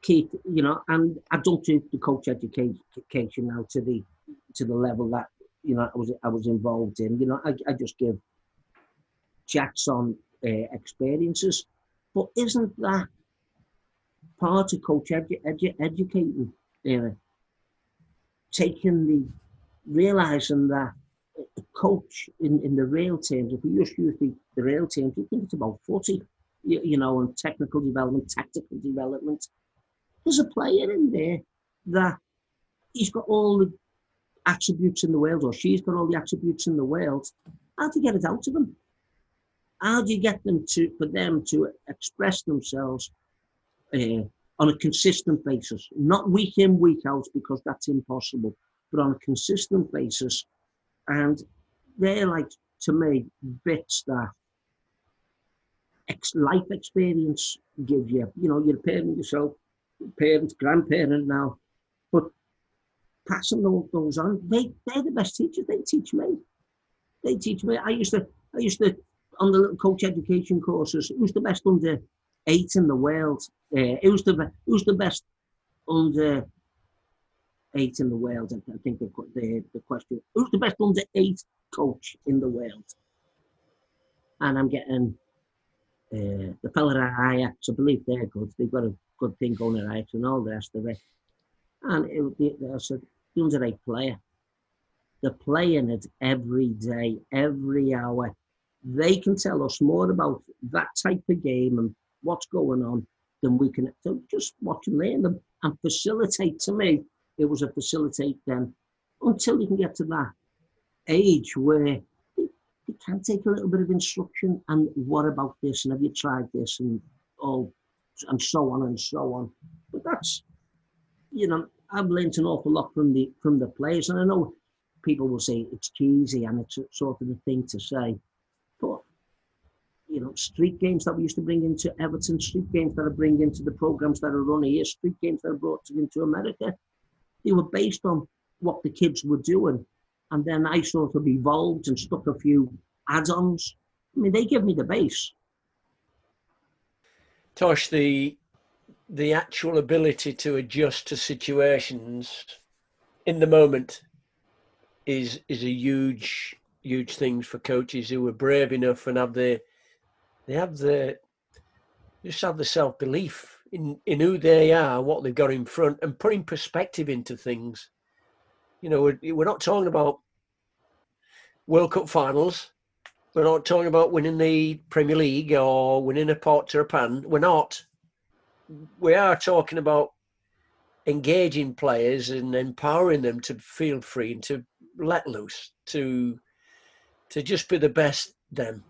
Keith, you know, and I don't do the coach education now to the to the level that, you know, I was I was involved in. You know, I, I just give chats on uh, experiences. But isn't that part of coach edu- edu- educating? Uh, taking the, realising that a coach in, in the real terms, if we just use the, the real terms, you think it's about forty, you, you know, and technical development, tactical development. There's a player in there that he's got all the attributes in the world, or she's got all the attributes in the world. How do you get it out of them? How do you get them to, for them to express themselves uh, on a consistent basis? Not week in, week out, because that's impossible. but on a consistent basis. And they're like, to me, bits that ex- life experience gives you. You know, you're a parent yourself, parent, grandparent now, but passing those on, they, they're the best teachers. They teach me. They teach me. I used to, I used to, on the little coach education courses, who's the best under eight in the world? Uh, who's the who's the best under eight in the world? I, I think the, the the question, who's the best under eight coach in the world? And I'm getting uh, the fella at Ajax. I believe they're good. They've got a good thing going at Ajax and all the rest of it. And it, it, I said, the under eight player. They're playing it every day, every hour. They can tell us more about that type of game and what's going on than we can. So just watch and learn them and facilitate. To me, it was a facilitate them until you can get to that age where you can take a little bit of instruction and what about this and have you tried this and oh and so on and so on. But that's, you know, I've learned an awful lot from the from the players, and I know people will say it's cheesy and it's sort of a thing to say. But, you know, street games that we used to bring into Everton, street games that I bring into the programmes that are run here, street games that are brought into America, they were based on what the kids were doing. And then I sort of evolved and stuck a few add-ons. I mean, they give me the base. Tosh, the the actual ability to adjust to situations in the moment is is a huge... huge things for coaches who are brave enough and have the, they have the, just have the self-belief in, in who they are, what they've got in front, and putting perspective into things. You know, we're, we're not talking about World Cup finals. We're not talking about winning the Premier League or winning a pot or a pan. We're not. We are talking about engaging players and empowering them to feel free and to let loose, to... to just be the best them,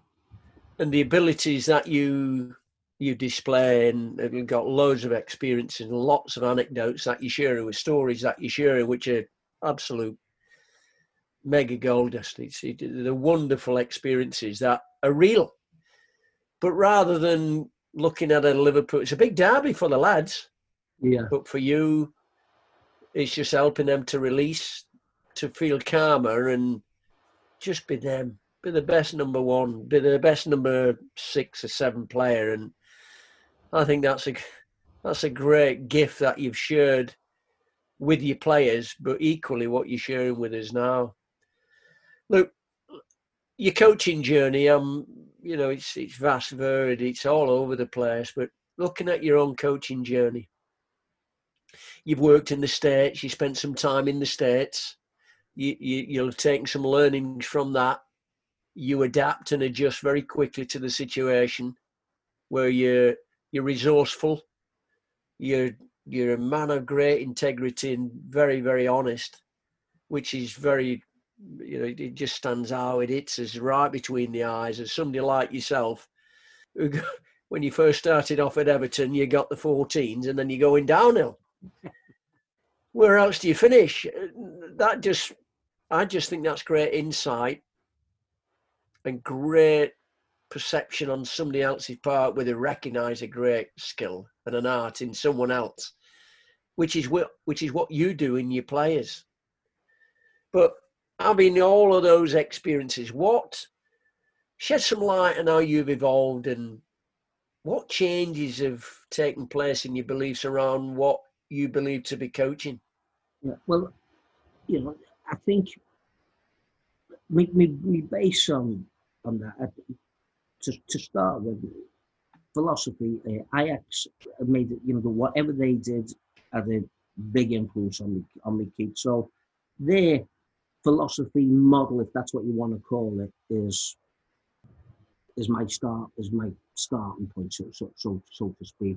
and the abilities that you you display, and you've got loads of experience and lots of anecdotes that you share with stories that you share, which are absolute mega gold dust. It's the wonderful experiences that are real. But rather than looking at a Liverpool, it's a big derby for the lads. Yeah. But for you, it's just helping them to release, to feel calmer and. Just be them, be the best number one, be the best number six or seven player. And I think that's a, that's a great gift that you've shared with your players, but equally what you're sharing with us now. Look, your coaching journey, um, you know, it's, it's vast, varied, it's all over the place, but looking at your own coaching journey, you've worked in the States, you spent some time in the States. You, you, you'll take some learnings from that. You adapt and adjust very quickly to the situation where you're, you're resourceful. You're, you're a man of great integrity and very, very honest, which is very, you know, it just stands out. It hits us right between the eyes. As somebody like yourself, who got, when you first started off at Everton, you got the fourteens and then you're going downhill. Where else do you finish? That just... I just think that's great insight and great perception on somebody else's part, where they recognise a great skill and an art in someone else, which is what, which is what you do in your players. But having all of those experiences, what... shed some light on how you've evolved and what changes have taken place in your beliefs around what you believe to be coaching. Yeah, well, you know, I think we, we, we base on, on that. I, to, to start with, philosophy, uh, Ajax made it, you know, the, whatever they did had a big influence on me, on me kids. So their philosophy model, if that's what you want to call it, is is my start, is my starting point, so so, so, so to speak.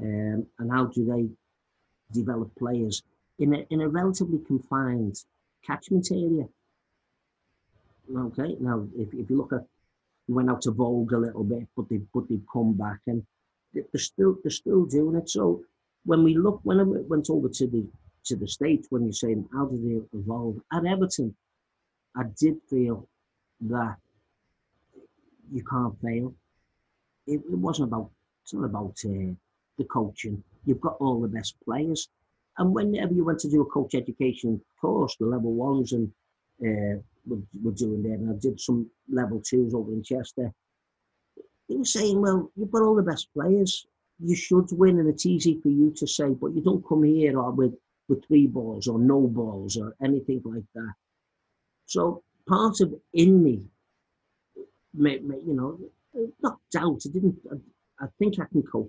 Um, and how do they develop players? In a, in a relatively confined catchment area. Okay, now if, if you look at, we went out to Vogue a little bit, but they but they've come back and they're still they're still doing it. So when we look, when I went over to the to the States when you're saying, how did he evolve? At Everton, I did feel that you can't fail. It, it wasn't about, it's not about uh, the coaching. You've got all the best players. And whenever you went to do a coach education course, the level ones and uh, were, were doing there, and I did some level twos over in Chester, he was saying, well, you've got all the best players. You should win, and it's easy for you to say, but you don't come here or with, with three balls or no balls or anything like that. So part of in me, may, may, you know, not doubt, I didn't. I, I think I can coach.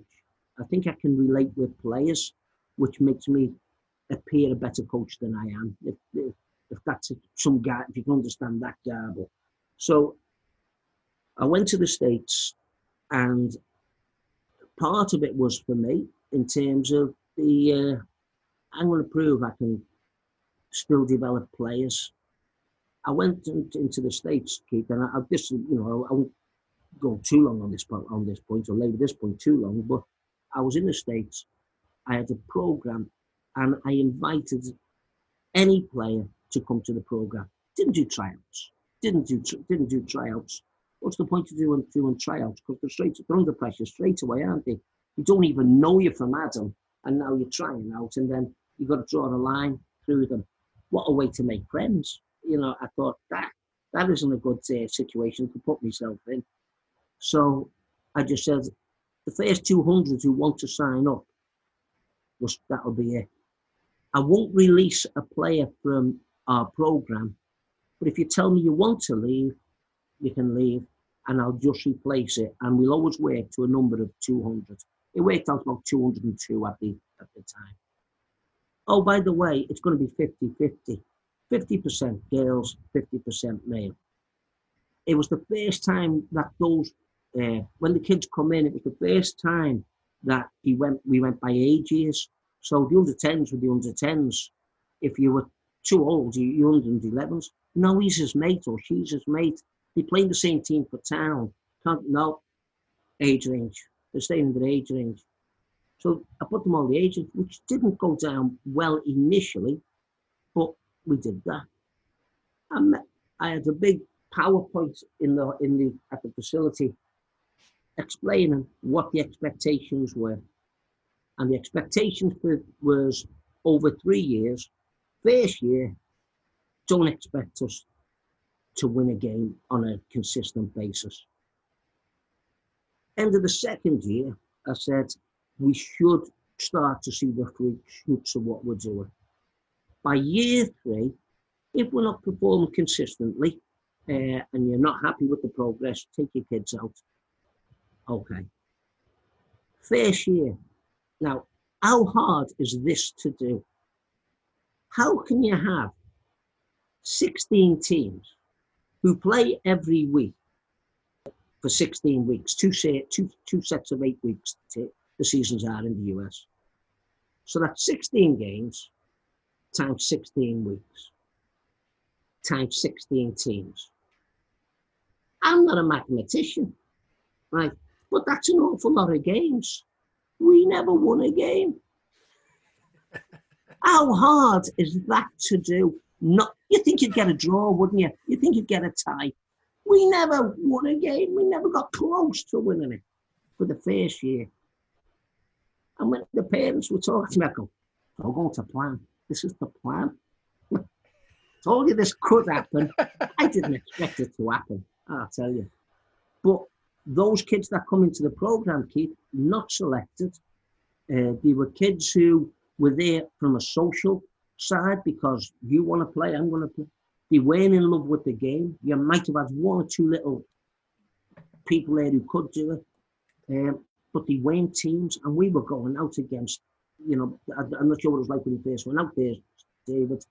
I think I can relate with players, which makes me appear a better coach than I am. If, if, if that's some guy, if you can understand that garble. So I went to the States, and part of it was for me in terms of the, uh, I'm going to prove I can still develop players. I went in, into the States, Keith, and I, I just, you know, I, I won't go too long on this point, on this point, or labour this point too long, but I was in the States, I had a programme, and I invited any player to come to the programme. Didn't do tryouts, didn't do didn't do tryouts. What's the point of doing, doing tryouts? Because they're, straight, they're under pressure straight away, aren't they? You don't even know you're from Adam, and now you're trying out, and then you've got to draw a line through them. What a way to make friends. You know, I thought, that that isn't a good uh, situation to put myself in. So I just said, the first two hundred who want to sign up, was, that'll be it. I won't release a player from our programme, but if you tell me you want to leave, you can leave, and I'll just replace it, and we'll always work to a number of two hundred. It worked out about two hundred and two at the at the time. Oh, by the way, it's going to be fifty-fifty. fifty percent girls, fifty percent male. It was the first time that those, uh, when the kids come in, it was the first time that he went. we went by age years. So the under tens were the under tens. If you were too old, you were under elevens. No, he's his mate or she's his mate. They played the same team for town. Can't, no, age range. They're staying in the age range. So I put them on the age range, which didn't go down well initially, but we did that. And I had a big PowerPoint in the in the at the facility explaining what the expectations were. And the expectations for, was over three years. First year, don't expect us to win a game on a consistent basis. End of the second year, I said, we should start to see the fruits of what we're doing. By year three, if we're not performing consistently uh, and you're not happy with the progress, take your kids out. Okay. First year. Now, how hard is this to do? How can you have sixteen teams who play every week for sixteen weeks, two, set, two, two sets of eight weeks to, the seasons are in the U S? So that's sixteen games times sixteen weeks times sixteen teams. I'm not a mathematician, right? But that's an awful lot of games. We never won a game. How hard is that to do? Not, you think you'd get a draw, wouldn't you? You think you'd get a tie. We never won a game. We never got close to winning it for the first year. And when the parents were talking to me, I go, it's all going to plan. This is the plan. I told you this could happen. I didn't expect it to happen, I'll tell you. But those kids that come into the programme, Keith, not selected. Uh, they were kids who were there from a social side because you want to play, I'm going to play. They weren't in love with the game. You might have had one or two little people there who could do it. Um, but they weren't teams, and we were going out against, you know, I, I'm not sure what it was like when we first went out there, David,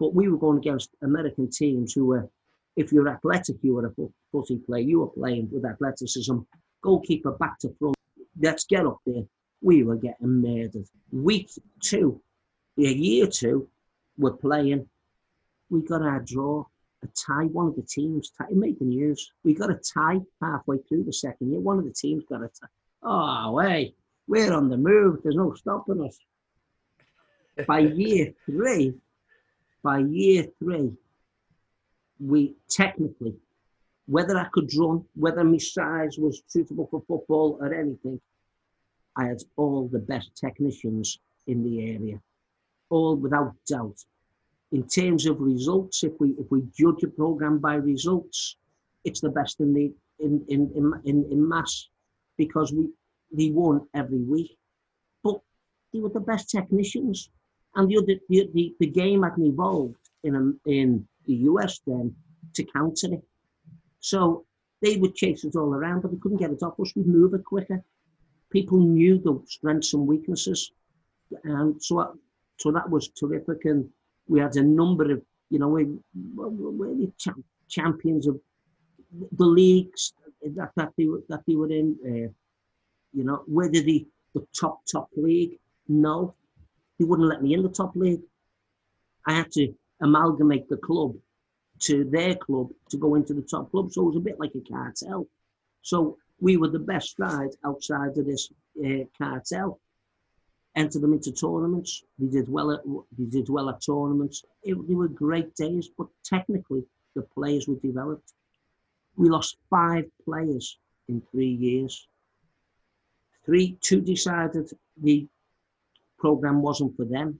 but we were going against American teams who were, if you're athletic, you were a footy player, you were playing with athleticism, goalkeeper back to front, let's get up there. We were getting murdered. Week two, year two, we're playing. We got our draw, a tie, one of the teams, tie, it made the news. We got a tie halfway through the second year. One of the teams got a tie. Oh, hey, we're on the move. There's no stopping us. by year three, by year three, we technically, whether I could run, whether my size was suitable for football or anything, I had all the best technicians in the area, all without doubt. In terms of results, if we if we judge a program by results, it's the best in the in in in in, in mass, because we they won every week, but they were the best technicians. And the other, the, the, the game hadn't evolved in in the U S then to counter it. So they would chase us all around, but they couldn't get it off us. We'd move it quicker. People knew the strengths and weaknesses, and so I, so that was terrific. And we had a number of, you know, we were the champ, champions of the leagues that, that they were that they were in. Uh, you know, whether the the top top league, no, he wouldn't let me in the top league. I had to amalgamate the club to their club to go into the top club. So it was a bit like a cartel. So we were the best side outside of this uh, cartel. Entered them into tournaments. They did well at they did well at tournaments. It, they were great days, but technically the players were developed. We lost five players in three years. Three, two decided the program wasn't for them.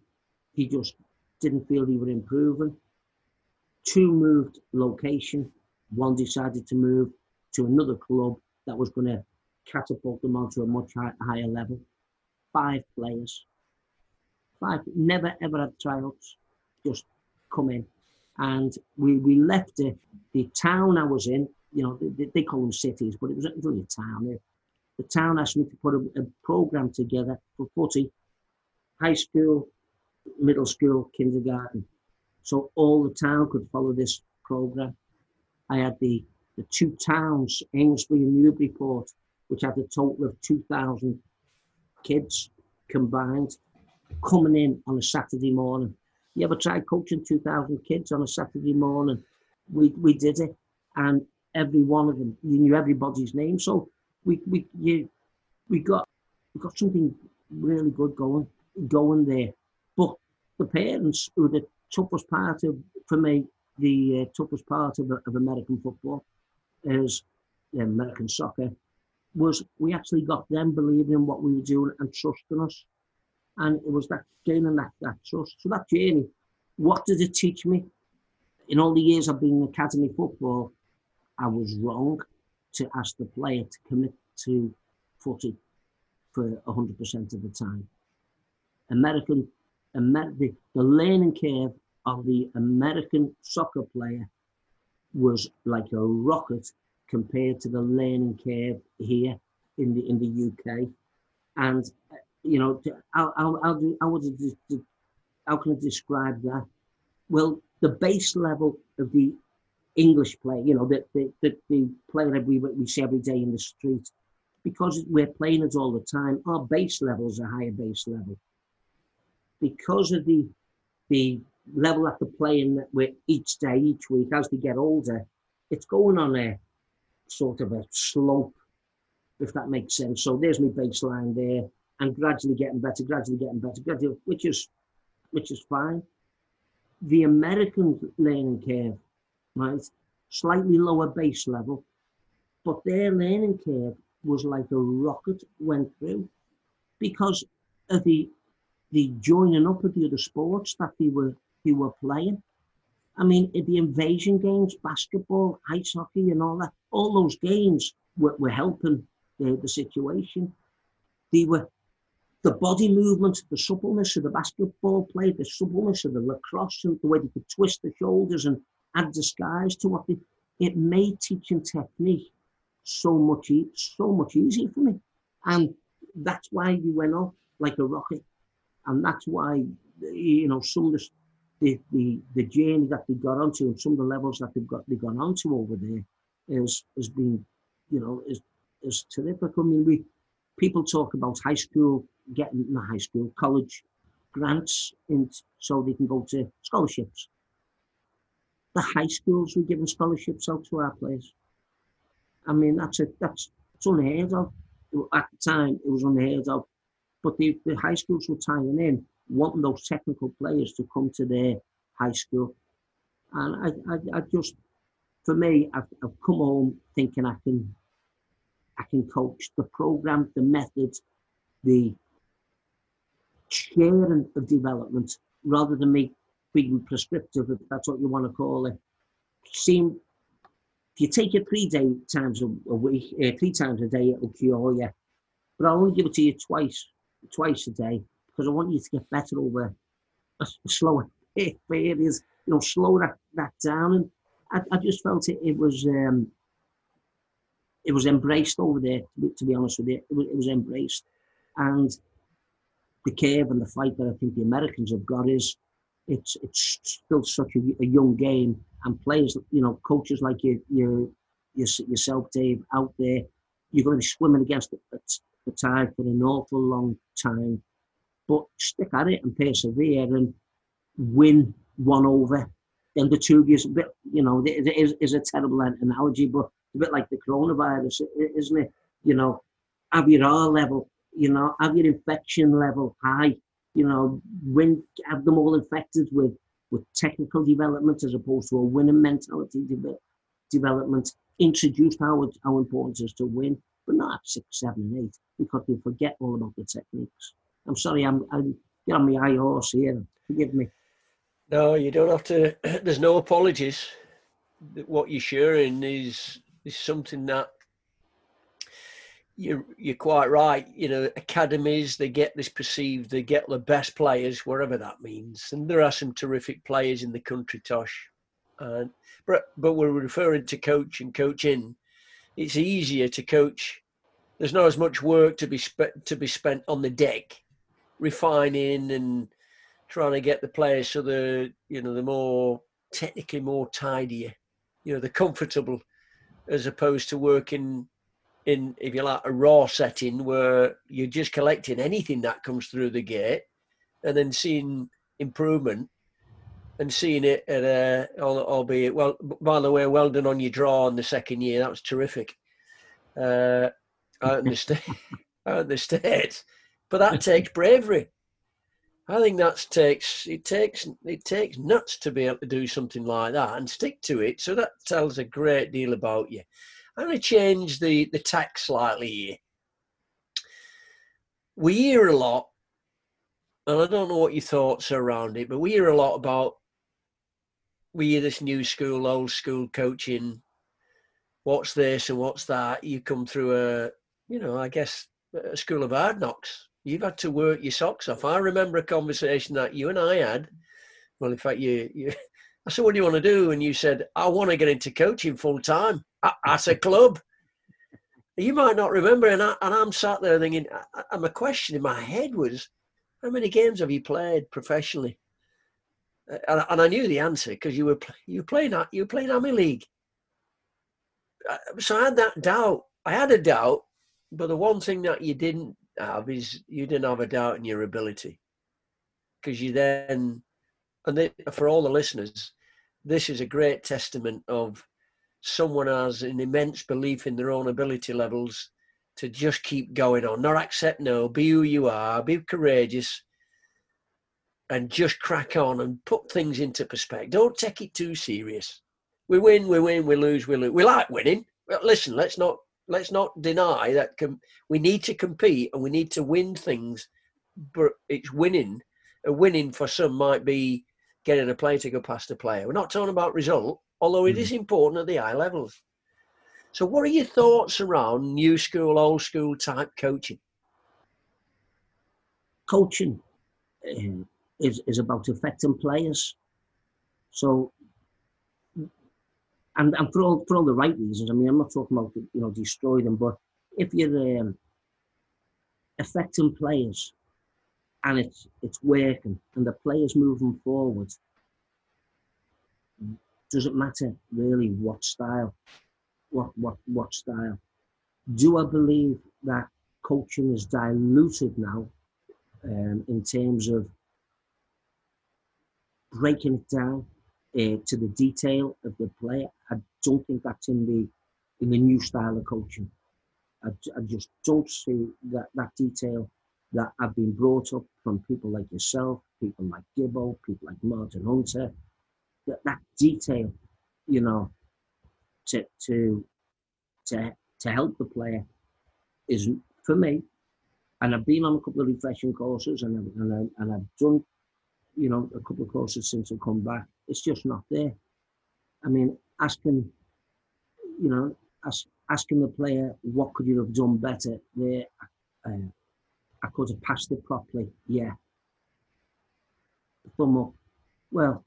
He just didn't feel he were improving. Two moved location. One decided to move to another club that was going to catapult them onto a much high, higher level. Five players, five, never ever had tryouts, just come in. And we, we left the, the town I was in, you know, they, they call them cities, but it was only a town. The town asked me to put a, a program together for footy, high school, middle school, kindergarten. So all the town could follow this program. I had the, the two towns, Amesbury and Newburyport, which had a total of two thousand kids combined coming in on a Saturday morning. You ever tried coaching two thousand kids on a Saturday morning? We we did it, and every one of them, you knew everybody's name. So we we you, we got we got something really good going going there. But the parents were the toughest part of for me. The uh, toughest part of, of American football is uh, American soccer. Was we actually got them believing in what we were doing and trusting us. And it was that gaining that, that trust. So that journey, what did it teach me? In all the years I've been in academy football, I was wrong to ask the player to commit to footy for one hundred percent of the time. American, Amer- the, the learning curve of the American soccer player was like a rocket compared to the learning curve here in the in the U K, and uh, you know, how how how, do, how, would it, how can I describe that? Well, the base level of the English player, you know, the the the, the player that we we see every day in the street, because we're playing it all the time. Our base level is a higher base level because of the the level that they're playing with each day, each week. As they get older, it's going on there. Sort of a slope, if that makes sense. So there's my baseline there, and gradually getting better, gradually getting better, gradually, which is, which is fine. The American learning curve, right, slightly lower base level, but their learning curve was like a rocket went through, because of the the joining up of the other sports that they were they were playing. I mean, the invasion games, basketball, ice hockey and all that, all those games were, were helping the, the situation. They were, the body movement, the suppleness of the basketball play, the suppleness of the lacrosse, and the way they could twist the shoulders and add disguise to what they, it made teaching technique so much, so much easier for me. And that's why we went off like a rocket. And that's why, you know, some of the The, the the journey that they got onto, and some of the levels that they've got they've gone onto over there, is has been, you know, is is terrific. I mean, we people talk about high school getting not high school college grants, and so they can go to scholarships. The high schools were giving scholarships out to our players. I mean, that's a that's it's unheard of. At the time, it was unheard of, but the, the high schools were tying in wanting those technical players to come to their high school. And I, I, I just, for me, I've, I've come home thinking I can, I can coach the program, the methods, the sharing of development, rather than me being prescriptive, if that's what you want to call it. Seem, if you take it three day times a, a week, uh, three times a day, it'll cure you. But I'll only give it to you twice, twice a day, because I want you to get better over a slower periods. You know, slow that, that down. And I, I just felt it, it was um, it was embraced over there, to be honest with you. It was, it was embraced. And the curve and the fight that I think the Americans have got is, it's it's still such a, a young game. And players, you know, coaches like you, you, you yourself, Dave, out there, you're going to be swimming against the, the tide for an awful long time. But stick at it and persevere and win one over. Then the two gives a bit, you know, it is, is a terrible analogy, but it's a bit like the coronavirus, isn't it? You know, have your R level, you know, have your infection level high, you know, win, have them all infected with, with technical development as opposed to a winning mentality de- development. Introduced how, how important it is to win, but not at six, seven, and eight, because we forget all about the techniques. I'm sorry, I'm, I'm get on my high horse here. Forgive me. No, you don't have to. There's no apologies. What you're sharing is is something that you're, you're quite right. You know, academies, they get this perceived, they get the best players, whatever that means. And there are some terrific players in the country, Tosh. And, but, but we're referring to coach and coaching. It's easier to coach. There's not as much work to be spe- to be spent on the deck, refining and trying to get the players so they're, you know, they're more technically more tidier, you know, they're comfortable, as opposed to working in, if you like, a raw setting where you're just collecting anything that comes through the gate and then seeing improvement and seeing it at a, albeit, well, by the way, well done on your draw in the second year. That was terrific. Uh, out in the state, out in the States. But that takes bravery. I think that takes it takes it takes nuts to be able to do something like that and stick to it. So that tells a great deal about you. I'm going to change the the tack slightly here. We hear a lot, and I don't know what your thoughts are around it, but we hear a lot about we hear this new school, old school coaching. What's this and what's that? You come through a, you know, I guess a school of hard knocks. You've had to work your socks off. I remember a conversation that you and I had. Well, in fact, you, you I said, what do you want to do? And you said, I want to get into coaching full time at a club. You might not remember. And, I, and I'm sat there thinking, and my question in my head was, how many games have you played professionally? And, and I knew the answer because you were you were playing, you were playing Army League. So I had that doubt. I had a doubt, but the one thing that you didn't have is you didn't have a doubt in your ability, because you then, and they, for all the listeners, this is a great testament of someone has an immense belief in their own ability levels to just keep going on, not accept no, be who you are, be courageous, and just crack on and put things into perspective. Don't take it too serious. We win, we win, we lose, we lose. We like winning. Listen, let's not let's not deny that com- we need to compete and we need to win things, but it's winning. A winning for some might be getting a player to go past a player. We're not talking about result, although it is important at the high levels. So what are your thoughts around new school, old school type coaching? Coaching is, is about affecting players. So... And, and for all for all the right reasons. I mean, I'm not talking about, you know, destroy them, but if you're um, affecting players and it's it's working and the players moving forward, doesn't matter really what style, what what what style. Do I believe that coaching is diluted now um, in terms of breaking it down Uh, to the detail of the player? I don't think that's in the in the new style of coaching. I, I just don't see that, that detail that have been brought up from people like yourself, people like Gibbo, people like Martin Hunter, that, that detail, you know, to to to to help the player is for me. And I've been on a couple of refreshing courses, and I've, and, I, and I've done, you know, a couple of courses since I've come back. It's just not there. I mean, asking, you know, ask, asking the player, what could you have done better there? Uh, I could have passed it properly. Yeah. Thumb up. Well,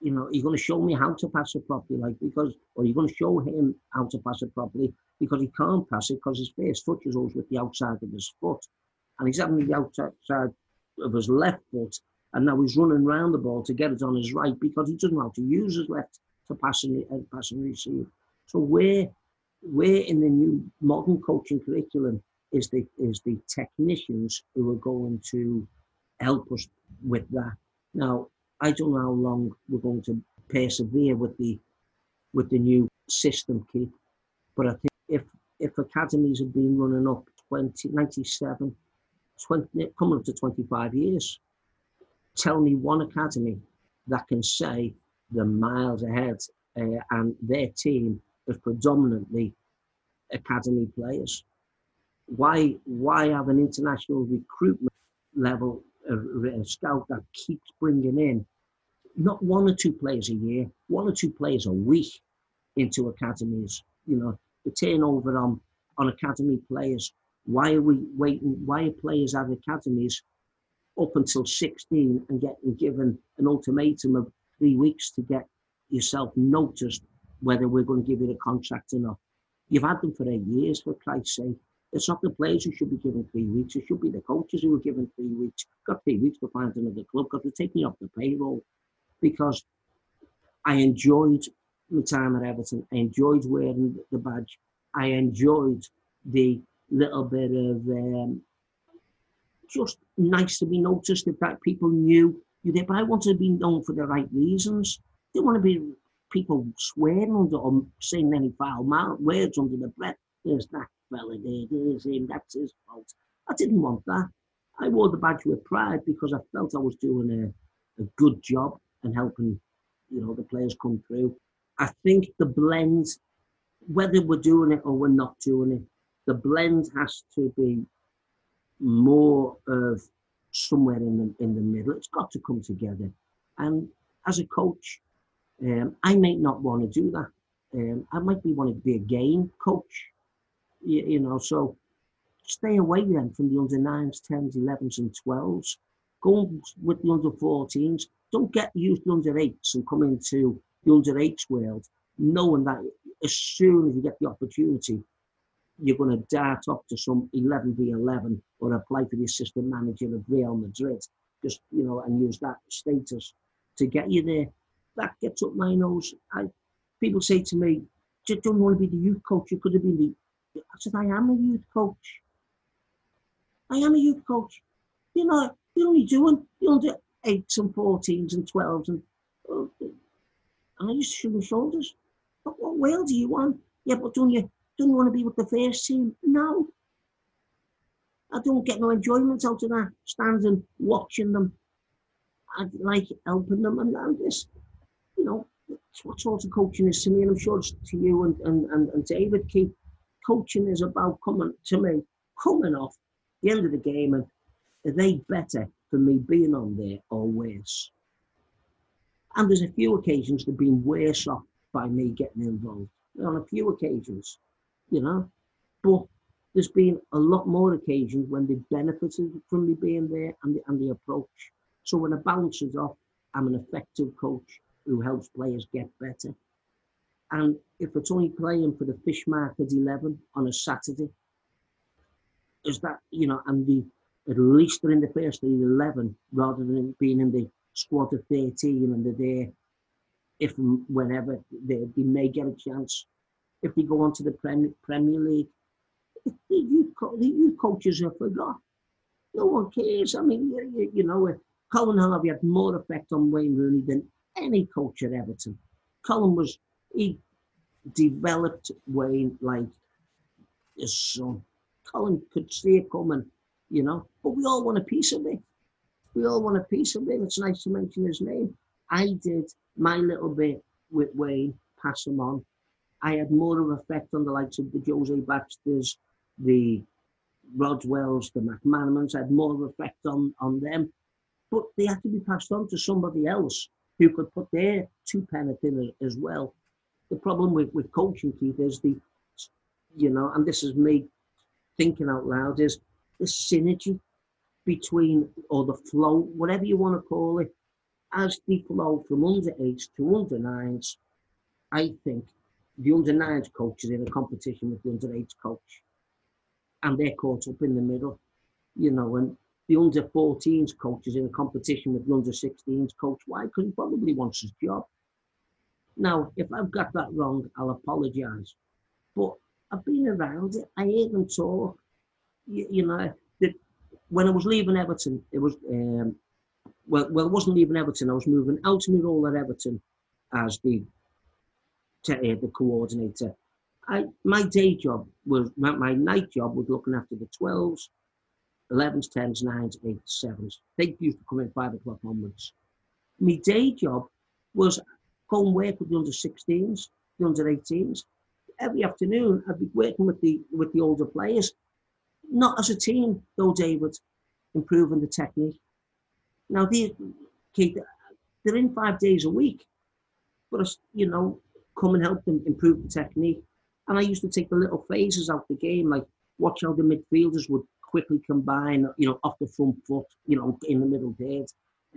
you know, you're going to show me how to pass it properly, like, because, or you're going to show him how to pass it properly, because he can't pass it because his first touch is always with the outside of his foot, and he's having the outside of his left foot, and now he's running round the ball to get it on his right because he doesn't know how to use his left to pass and, uh, pass and receive. So where, where in the new modern coaching curriculum is the is the technicians who are going to help us with that? Now, I don't know how long we're going to persevere with the with the new system, Keith, but I think if if academies have been running up twenty, ninety-seven, twenty, coming up to twenty-five years, tell me one academy that can say they're miles ahead uh, and their team is predominantly academy players. Why why have an international recruitment level a scout that keeps bringing in not one or two players a year, one or two players a week into academies? You know, the turnover on on academy players. Why are we waiting? Why are players at academies up until sixteen and getting given an ultimatum of three weeks to get yourself noticed whether we're going to give you the contract or not? You've had them for eight years, for Christ's sake. It's not the players who should be given three weeks. It should be the coaches who were given three weeks. Got three weeks to find another club because they're taking off the payroll. Because I enjoyed my time at Everton. I enjoyed wearing the badge. I enjoyed the little bit of um, just nice to be noticed. That people knew you there. But I wanted to be known for the right reasons. I didn't want to be people swearing under or saying any foul words under the breath. There's that fella there, there's him, that's his fault. I didn't want that. I wore the badge with pride because I felt I was doing a, a good job and helping, you know, the players come through. I think the blend, whether we're doing it or we're not doing it, the blend has to be more of somewhere in the in the middle. It's got to come together. And as a coach, um, I may not want to do that. Um, I might be wanting to be a game coach. You, you know, so stay away then from the under nines, tens, elevens, and twelves. Go with the under fourteens. Don't get used to under eights and come into the under eights world knowing that as soon as you get the opportunity, you're going to dart off to some eleven v eleven or apply for the assistant manager of Real Madrid, just, you know, and use that status to get you there. That gets up my nose. I, people say to me, "You don't want to be the youth coach. You could have been the." I said, I am a youth coach. I am a youth coach. You know, you're only doing you're under eights and fourteens and twelves and, and I used to shoot my shoulders. But what whale do you want? Yeah, but don't you don't you want to be with the first team? No. I don't get no enjoyment out of that. Standing, watching them. I like helping them, and, and this, you know, it's what sort of coaching is to me, and I'm sure it's to you and and, and, and David, Keith. Coaching is about coming to me, coming off the end of the game, and are they better for me being on there or worse? And there's a few occasions they've been worse off by me getting involved. On a few occasions, you know, but there's been a lot more occasions when they've benefited from me being there and the, and the approach. So when I bounce it off, I'm an effective coach who helps players get better. And if it's only playing for the fish market eleven on a Saturday, is that, you know, and the at least they're in the first eleven rather than being in the squad of thirteen and they're there if whenever they, they may get a chance. If they go on to the Premier, Premier League, the youth, the youth coaches are forgot. No one cares. I mean, you, you know, Colin Harvey had more effect on Wayne Rooney than any coach at Everton. Colin was... He developed Wayne like his son. Colin could see it coming you know. But we all want a piece of it. We all want a piece of him. It's nice to mention his name. I did my little bit with Wayne, pass him on. I had more of an effect on the likes of the Jose Baxters, the Rodwells, the McManamans. I had more of an effect on, on them. But they had to be passed on to somebody else who could put their two penneth in as well. The problem with, with coaching, Keith, is the, you know, and this is me thinking out loud, is the synergy between, or the flow, whatever you want to call it, as the flow from under eights to under nines. I think the under nines coach is in a competition with the under eights coach, and they're caught up in the middle, you know, and the under fourteens coach is in a competition with the under sixteens coach. Why? Because he probably wants his job. Now, if I've got that wrong, I'll apologise. But I've been around it. I hear them talk. You, you know, the, when I was leaving Everton, it was, um, well, well, it wasn't leaving Everton. I was moving out of my role at Everton as the te- uh, the coordinator. I my day job was, my, my night job was looking after the twelves, elevens, tens, nines, eights, sevens. They used to come in five o'clock onwards. My day job was go and work with the under sixteens, the under eighteens. Every afternoon, I'd be working with the with the older players, not as a team though, David, improving the technique. Now these, Keith, they're in five days a week, but I, you know, come and help them improve the technique. And I used to take the little phases out the game, like watch how the midfielders would quickly combine, you know, off the front foot, you know, in the middle third,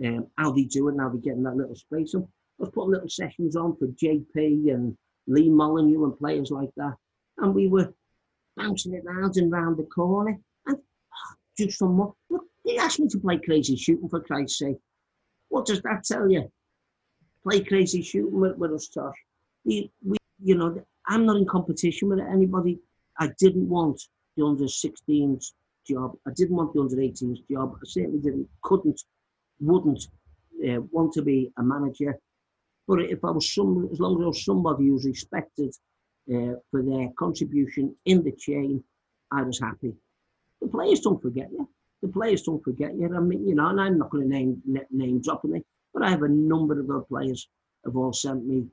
um, how they do it, how they get in that little space. And I was putting little sessions on for J P and Lee Molyneux and players like that. And we were bouncing it round and round the corner. And oh, just from what? They asked me to play crazy shooting, for Christ's sake. What does that tell you? Play crazy shooting with, with us, Tosh. We, we, you know, I'm not in competition with anybody. I didn't want the under sixteens job. I didn't want the under eighteens job. I certainly didn't, couldn't, wouldn't uh, want to be a manager. But if I was some, as long as I was somebody who was respected uh, for their contribution in the chain, I was happy. The players don't forget you. The players don't forget you. I mean, you know, and I'm not going to name name drop anything, but I have a number of those players have all sent me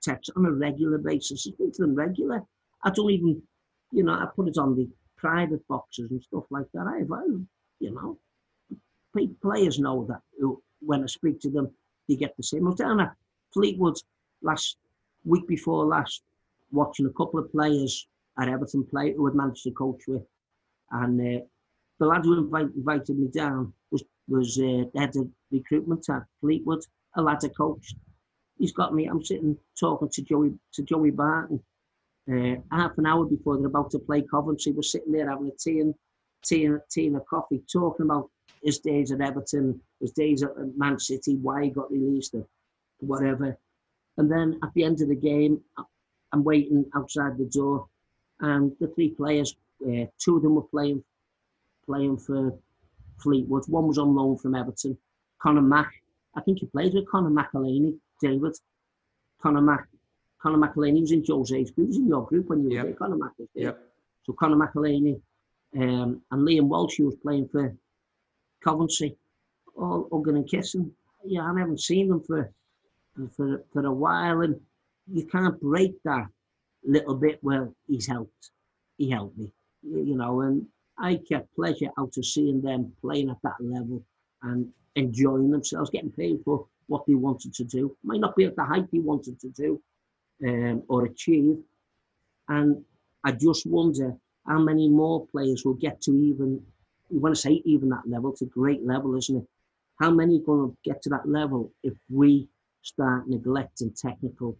texts on a regular basis. I speak to them regular. I don't even, you know, I put it on the private boxes and stuff like that. I have, I, you know, players know that who, when I speak to them, you get the same. I was down at Fleetwood last week before last, watching a couple of players at Everton play who had managed to coach with, and uh, the lad who invite, invited me down was was uh, head of recruitment at Fleetwood, a lad I coached. He's got me. I'm sitting talking to Joey to Joey Barton. Uh, half an hour before they're about to play Coventry, we're sitting there having a tea and tea and tea and a coffee, talking about his days at Everton, his days at Man City, why he got released, or whatever. And then at the end of the game, I'm waiting outside the door, and the three players, uh, two of them were playing playing for Fleetwood. One was on loan from Everton, Conor Mack. I think he played with Conor McElhaney, David. Conor Mack. Conor McElhaney was in Jose's group. He was in your group when you yep. were there. Conor Mack was there. Yep. So Conor McElhaney um, and Liam Walsh, who was playing for Coventry, all hugging and kissing. Yeah, I haven't seen them for for for a while, and you can't break that little bit. Well, he's helped. He helped me, you know, and I get pleasure out of seeing them playing at that level and enjoying themselves, getting paid for what they wanted to do. Might not be at the height they wanted to do um, or achieve, and I just wonder how many more players will get to even. You want to say even that level, it's a great level, isn't it? How many are going to get to that level if we start neglecting technical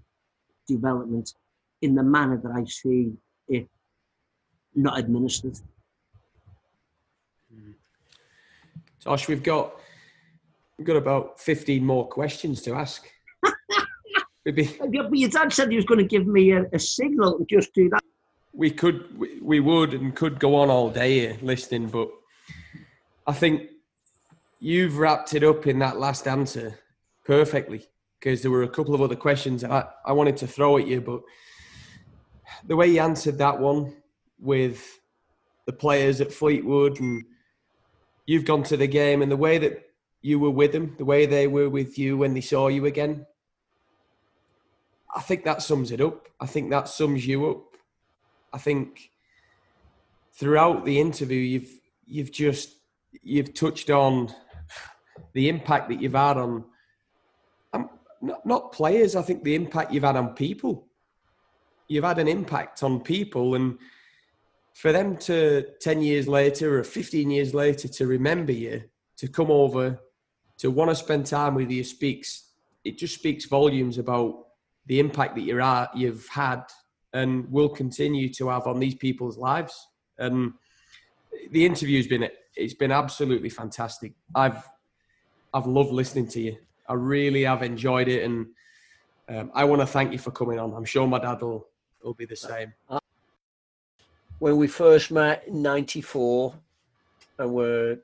development in the manner that I see it not administered? Tosh, we've got we've got about fifteen more questions to ask. Maybe. Your dad said he was going to give me a, a signal and just do that. We could, we, we would and could go on all day here listening, but I think you've wrapped it up in that last answer perfectly, because there were a couple of other questions that I, I wanted to throw at you, but the way you answered that one with the players at Fleetwood and you've gone to the game and the way that you were with them, the way they were with you when they saw you again, I think that sums it up. I think that sums you up. I think throughout the interview, you've you've just you've touched on the impact that you've had on um, not, not players. I think the impact you've had on people. You've had an impact on people, and for them to ten years later or fifteen years later to remember you, to come over, to want to spend time with you speaks. It just speaks volumes about the impact that you're at, you've had, and will continue to have on these people's lives. And the interview's been it's been absolutely fantastic. I've I've loved listening to you. I really have enjoyed it, and um, I want to thank you for coming on. I'm sure my dad will will be the same. When we first met in ninety-four, and we're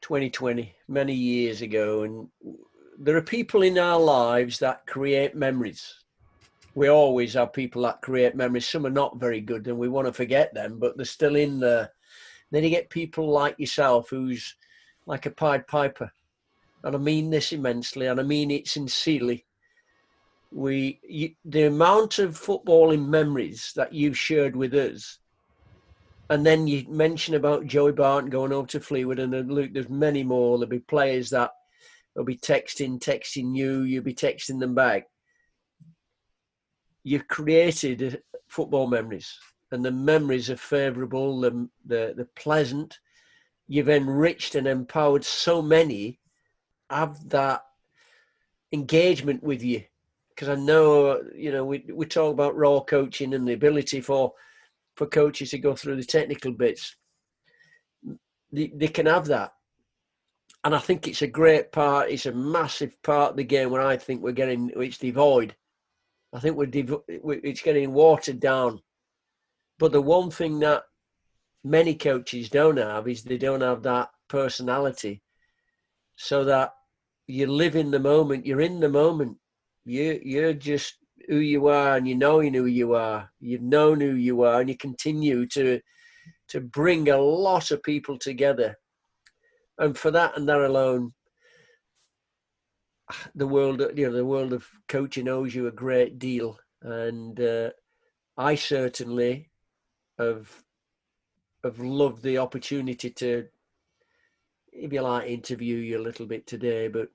twenty twenty, many years ago, and there are people in our lives that create memories. We always have people that create memories. Some are not very good and we want to forget them, but they're still in there. Then you get people like yourself who's like a Pied Piper. And I mean this immensely, and I mean it sincerely. We, you, the amount of footballing memories that you've shared with us, and then you mention about Joey Barton going over to Fleetwood, and then, look, there's many more. There'll be players that will be texting, texting you, you'll be texting them back. You've created football memories, and the memories are favourable, the, the, the pleasant. You've enriched and empowered so many. Have that engagement with you. Because I know, you know, we we talk about raw coaching and the ability for for coaches to go through the technical bits. They, they can have that. And I think it's a great part. It's a massive part of the game where I think we're getting, it's devoid. I think we're devo- it's getting watered down. But the one thing that many coaches don't have is they don't have that personality, so that you live in the moment. You're in the moment. You, you're just who you are, and you know who you are. You've known who you are, and you continue to to bring a lot of people together. And for that and that alone, the world, you know, the world of coaching owes you a great deal. And uh, I certainly have have loved the opportunity to, if you like, interview you a little bit today. But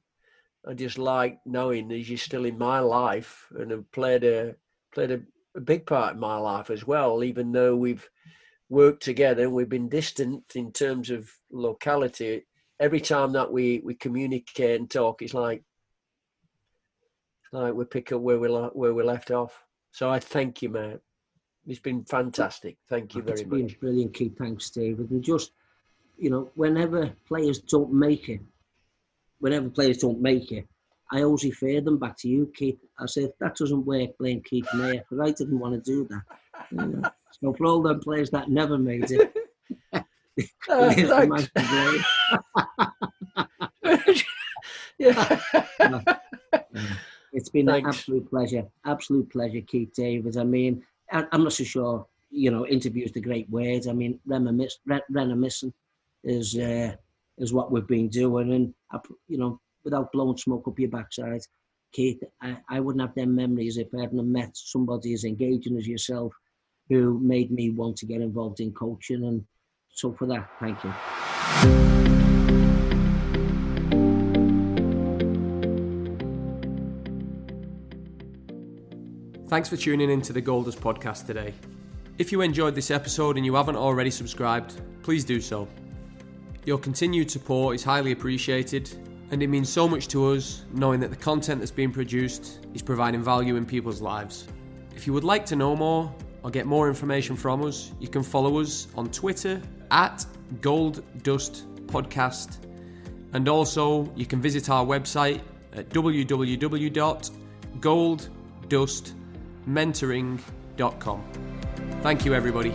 I just like knowing that you're still in my life, and have played a played a, a big part in my life as well. Even though we've worked together, we've been distant in terms of locality. Every time that we, we communicate and talk, it's like like we pick up where we where we left off. So I thank you, mate. It's been fantastic. Thank you very it's much. It's been brilliant, Keith. Thanks, David. And just, you know, whenever players don't make it, whenever players don't make it, I always refer them back to you, Keith. I say, if that doesn't work, blame Keith Mayer, because I didn't want to do that. You know? So for all them players that never made it, oh, yeah. It's been thanks. An absolute pleasure, absolute pleasure, Keith David. I mean, I, I'm not so sure, you know, interviews the great words. I mean, reminiscing remiss, is uh, is what we've been doing, and I, you know, without blowing smoke up your backside, Keith, I, I wouldn't have them memories if I hadn't met somebody as engaging as yourself, who made me want to get involved in coaching. And so for that, thank you. Thanks for tuning into the Golders Podcast today. If you enjoyed this episode and you haven't already subscribed, please do so. Your continued support is highly appreciated, and it means so much to us knowing that the content that's being produced is providing value in people's lives. If you would like to know more, or get more information from us, you can follow us on Twitter at Gold Dust Podcast. And also, you can visit our website at w w w dot gold dust mentoring dot com. Thank you, everybody.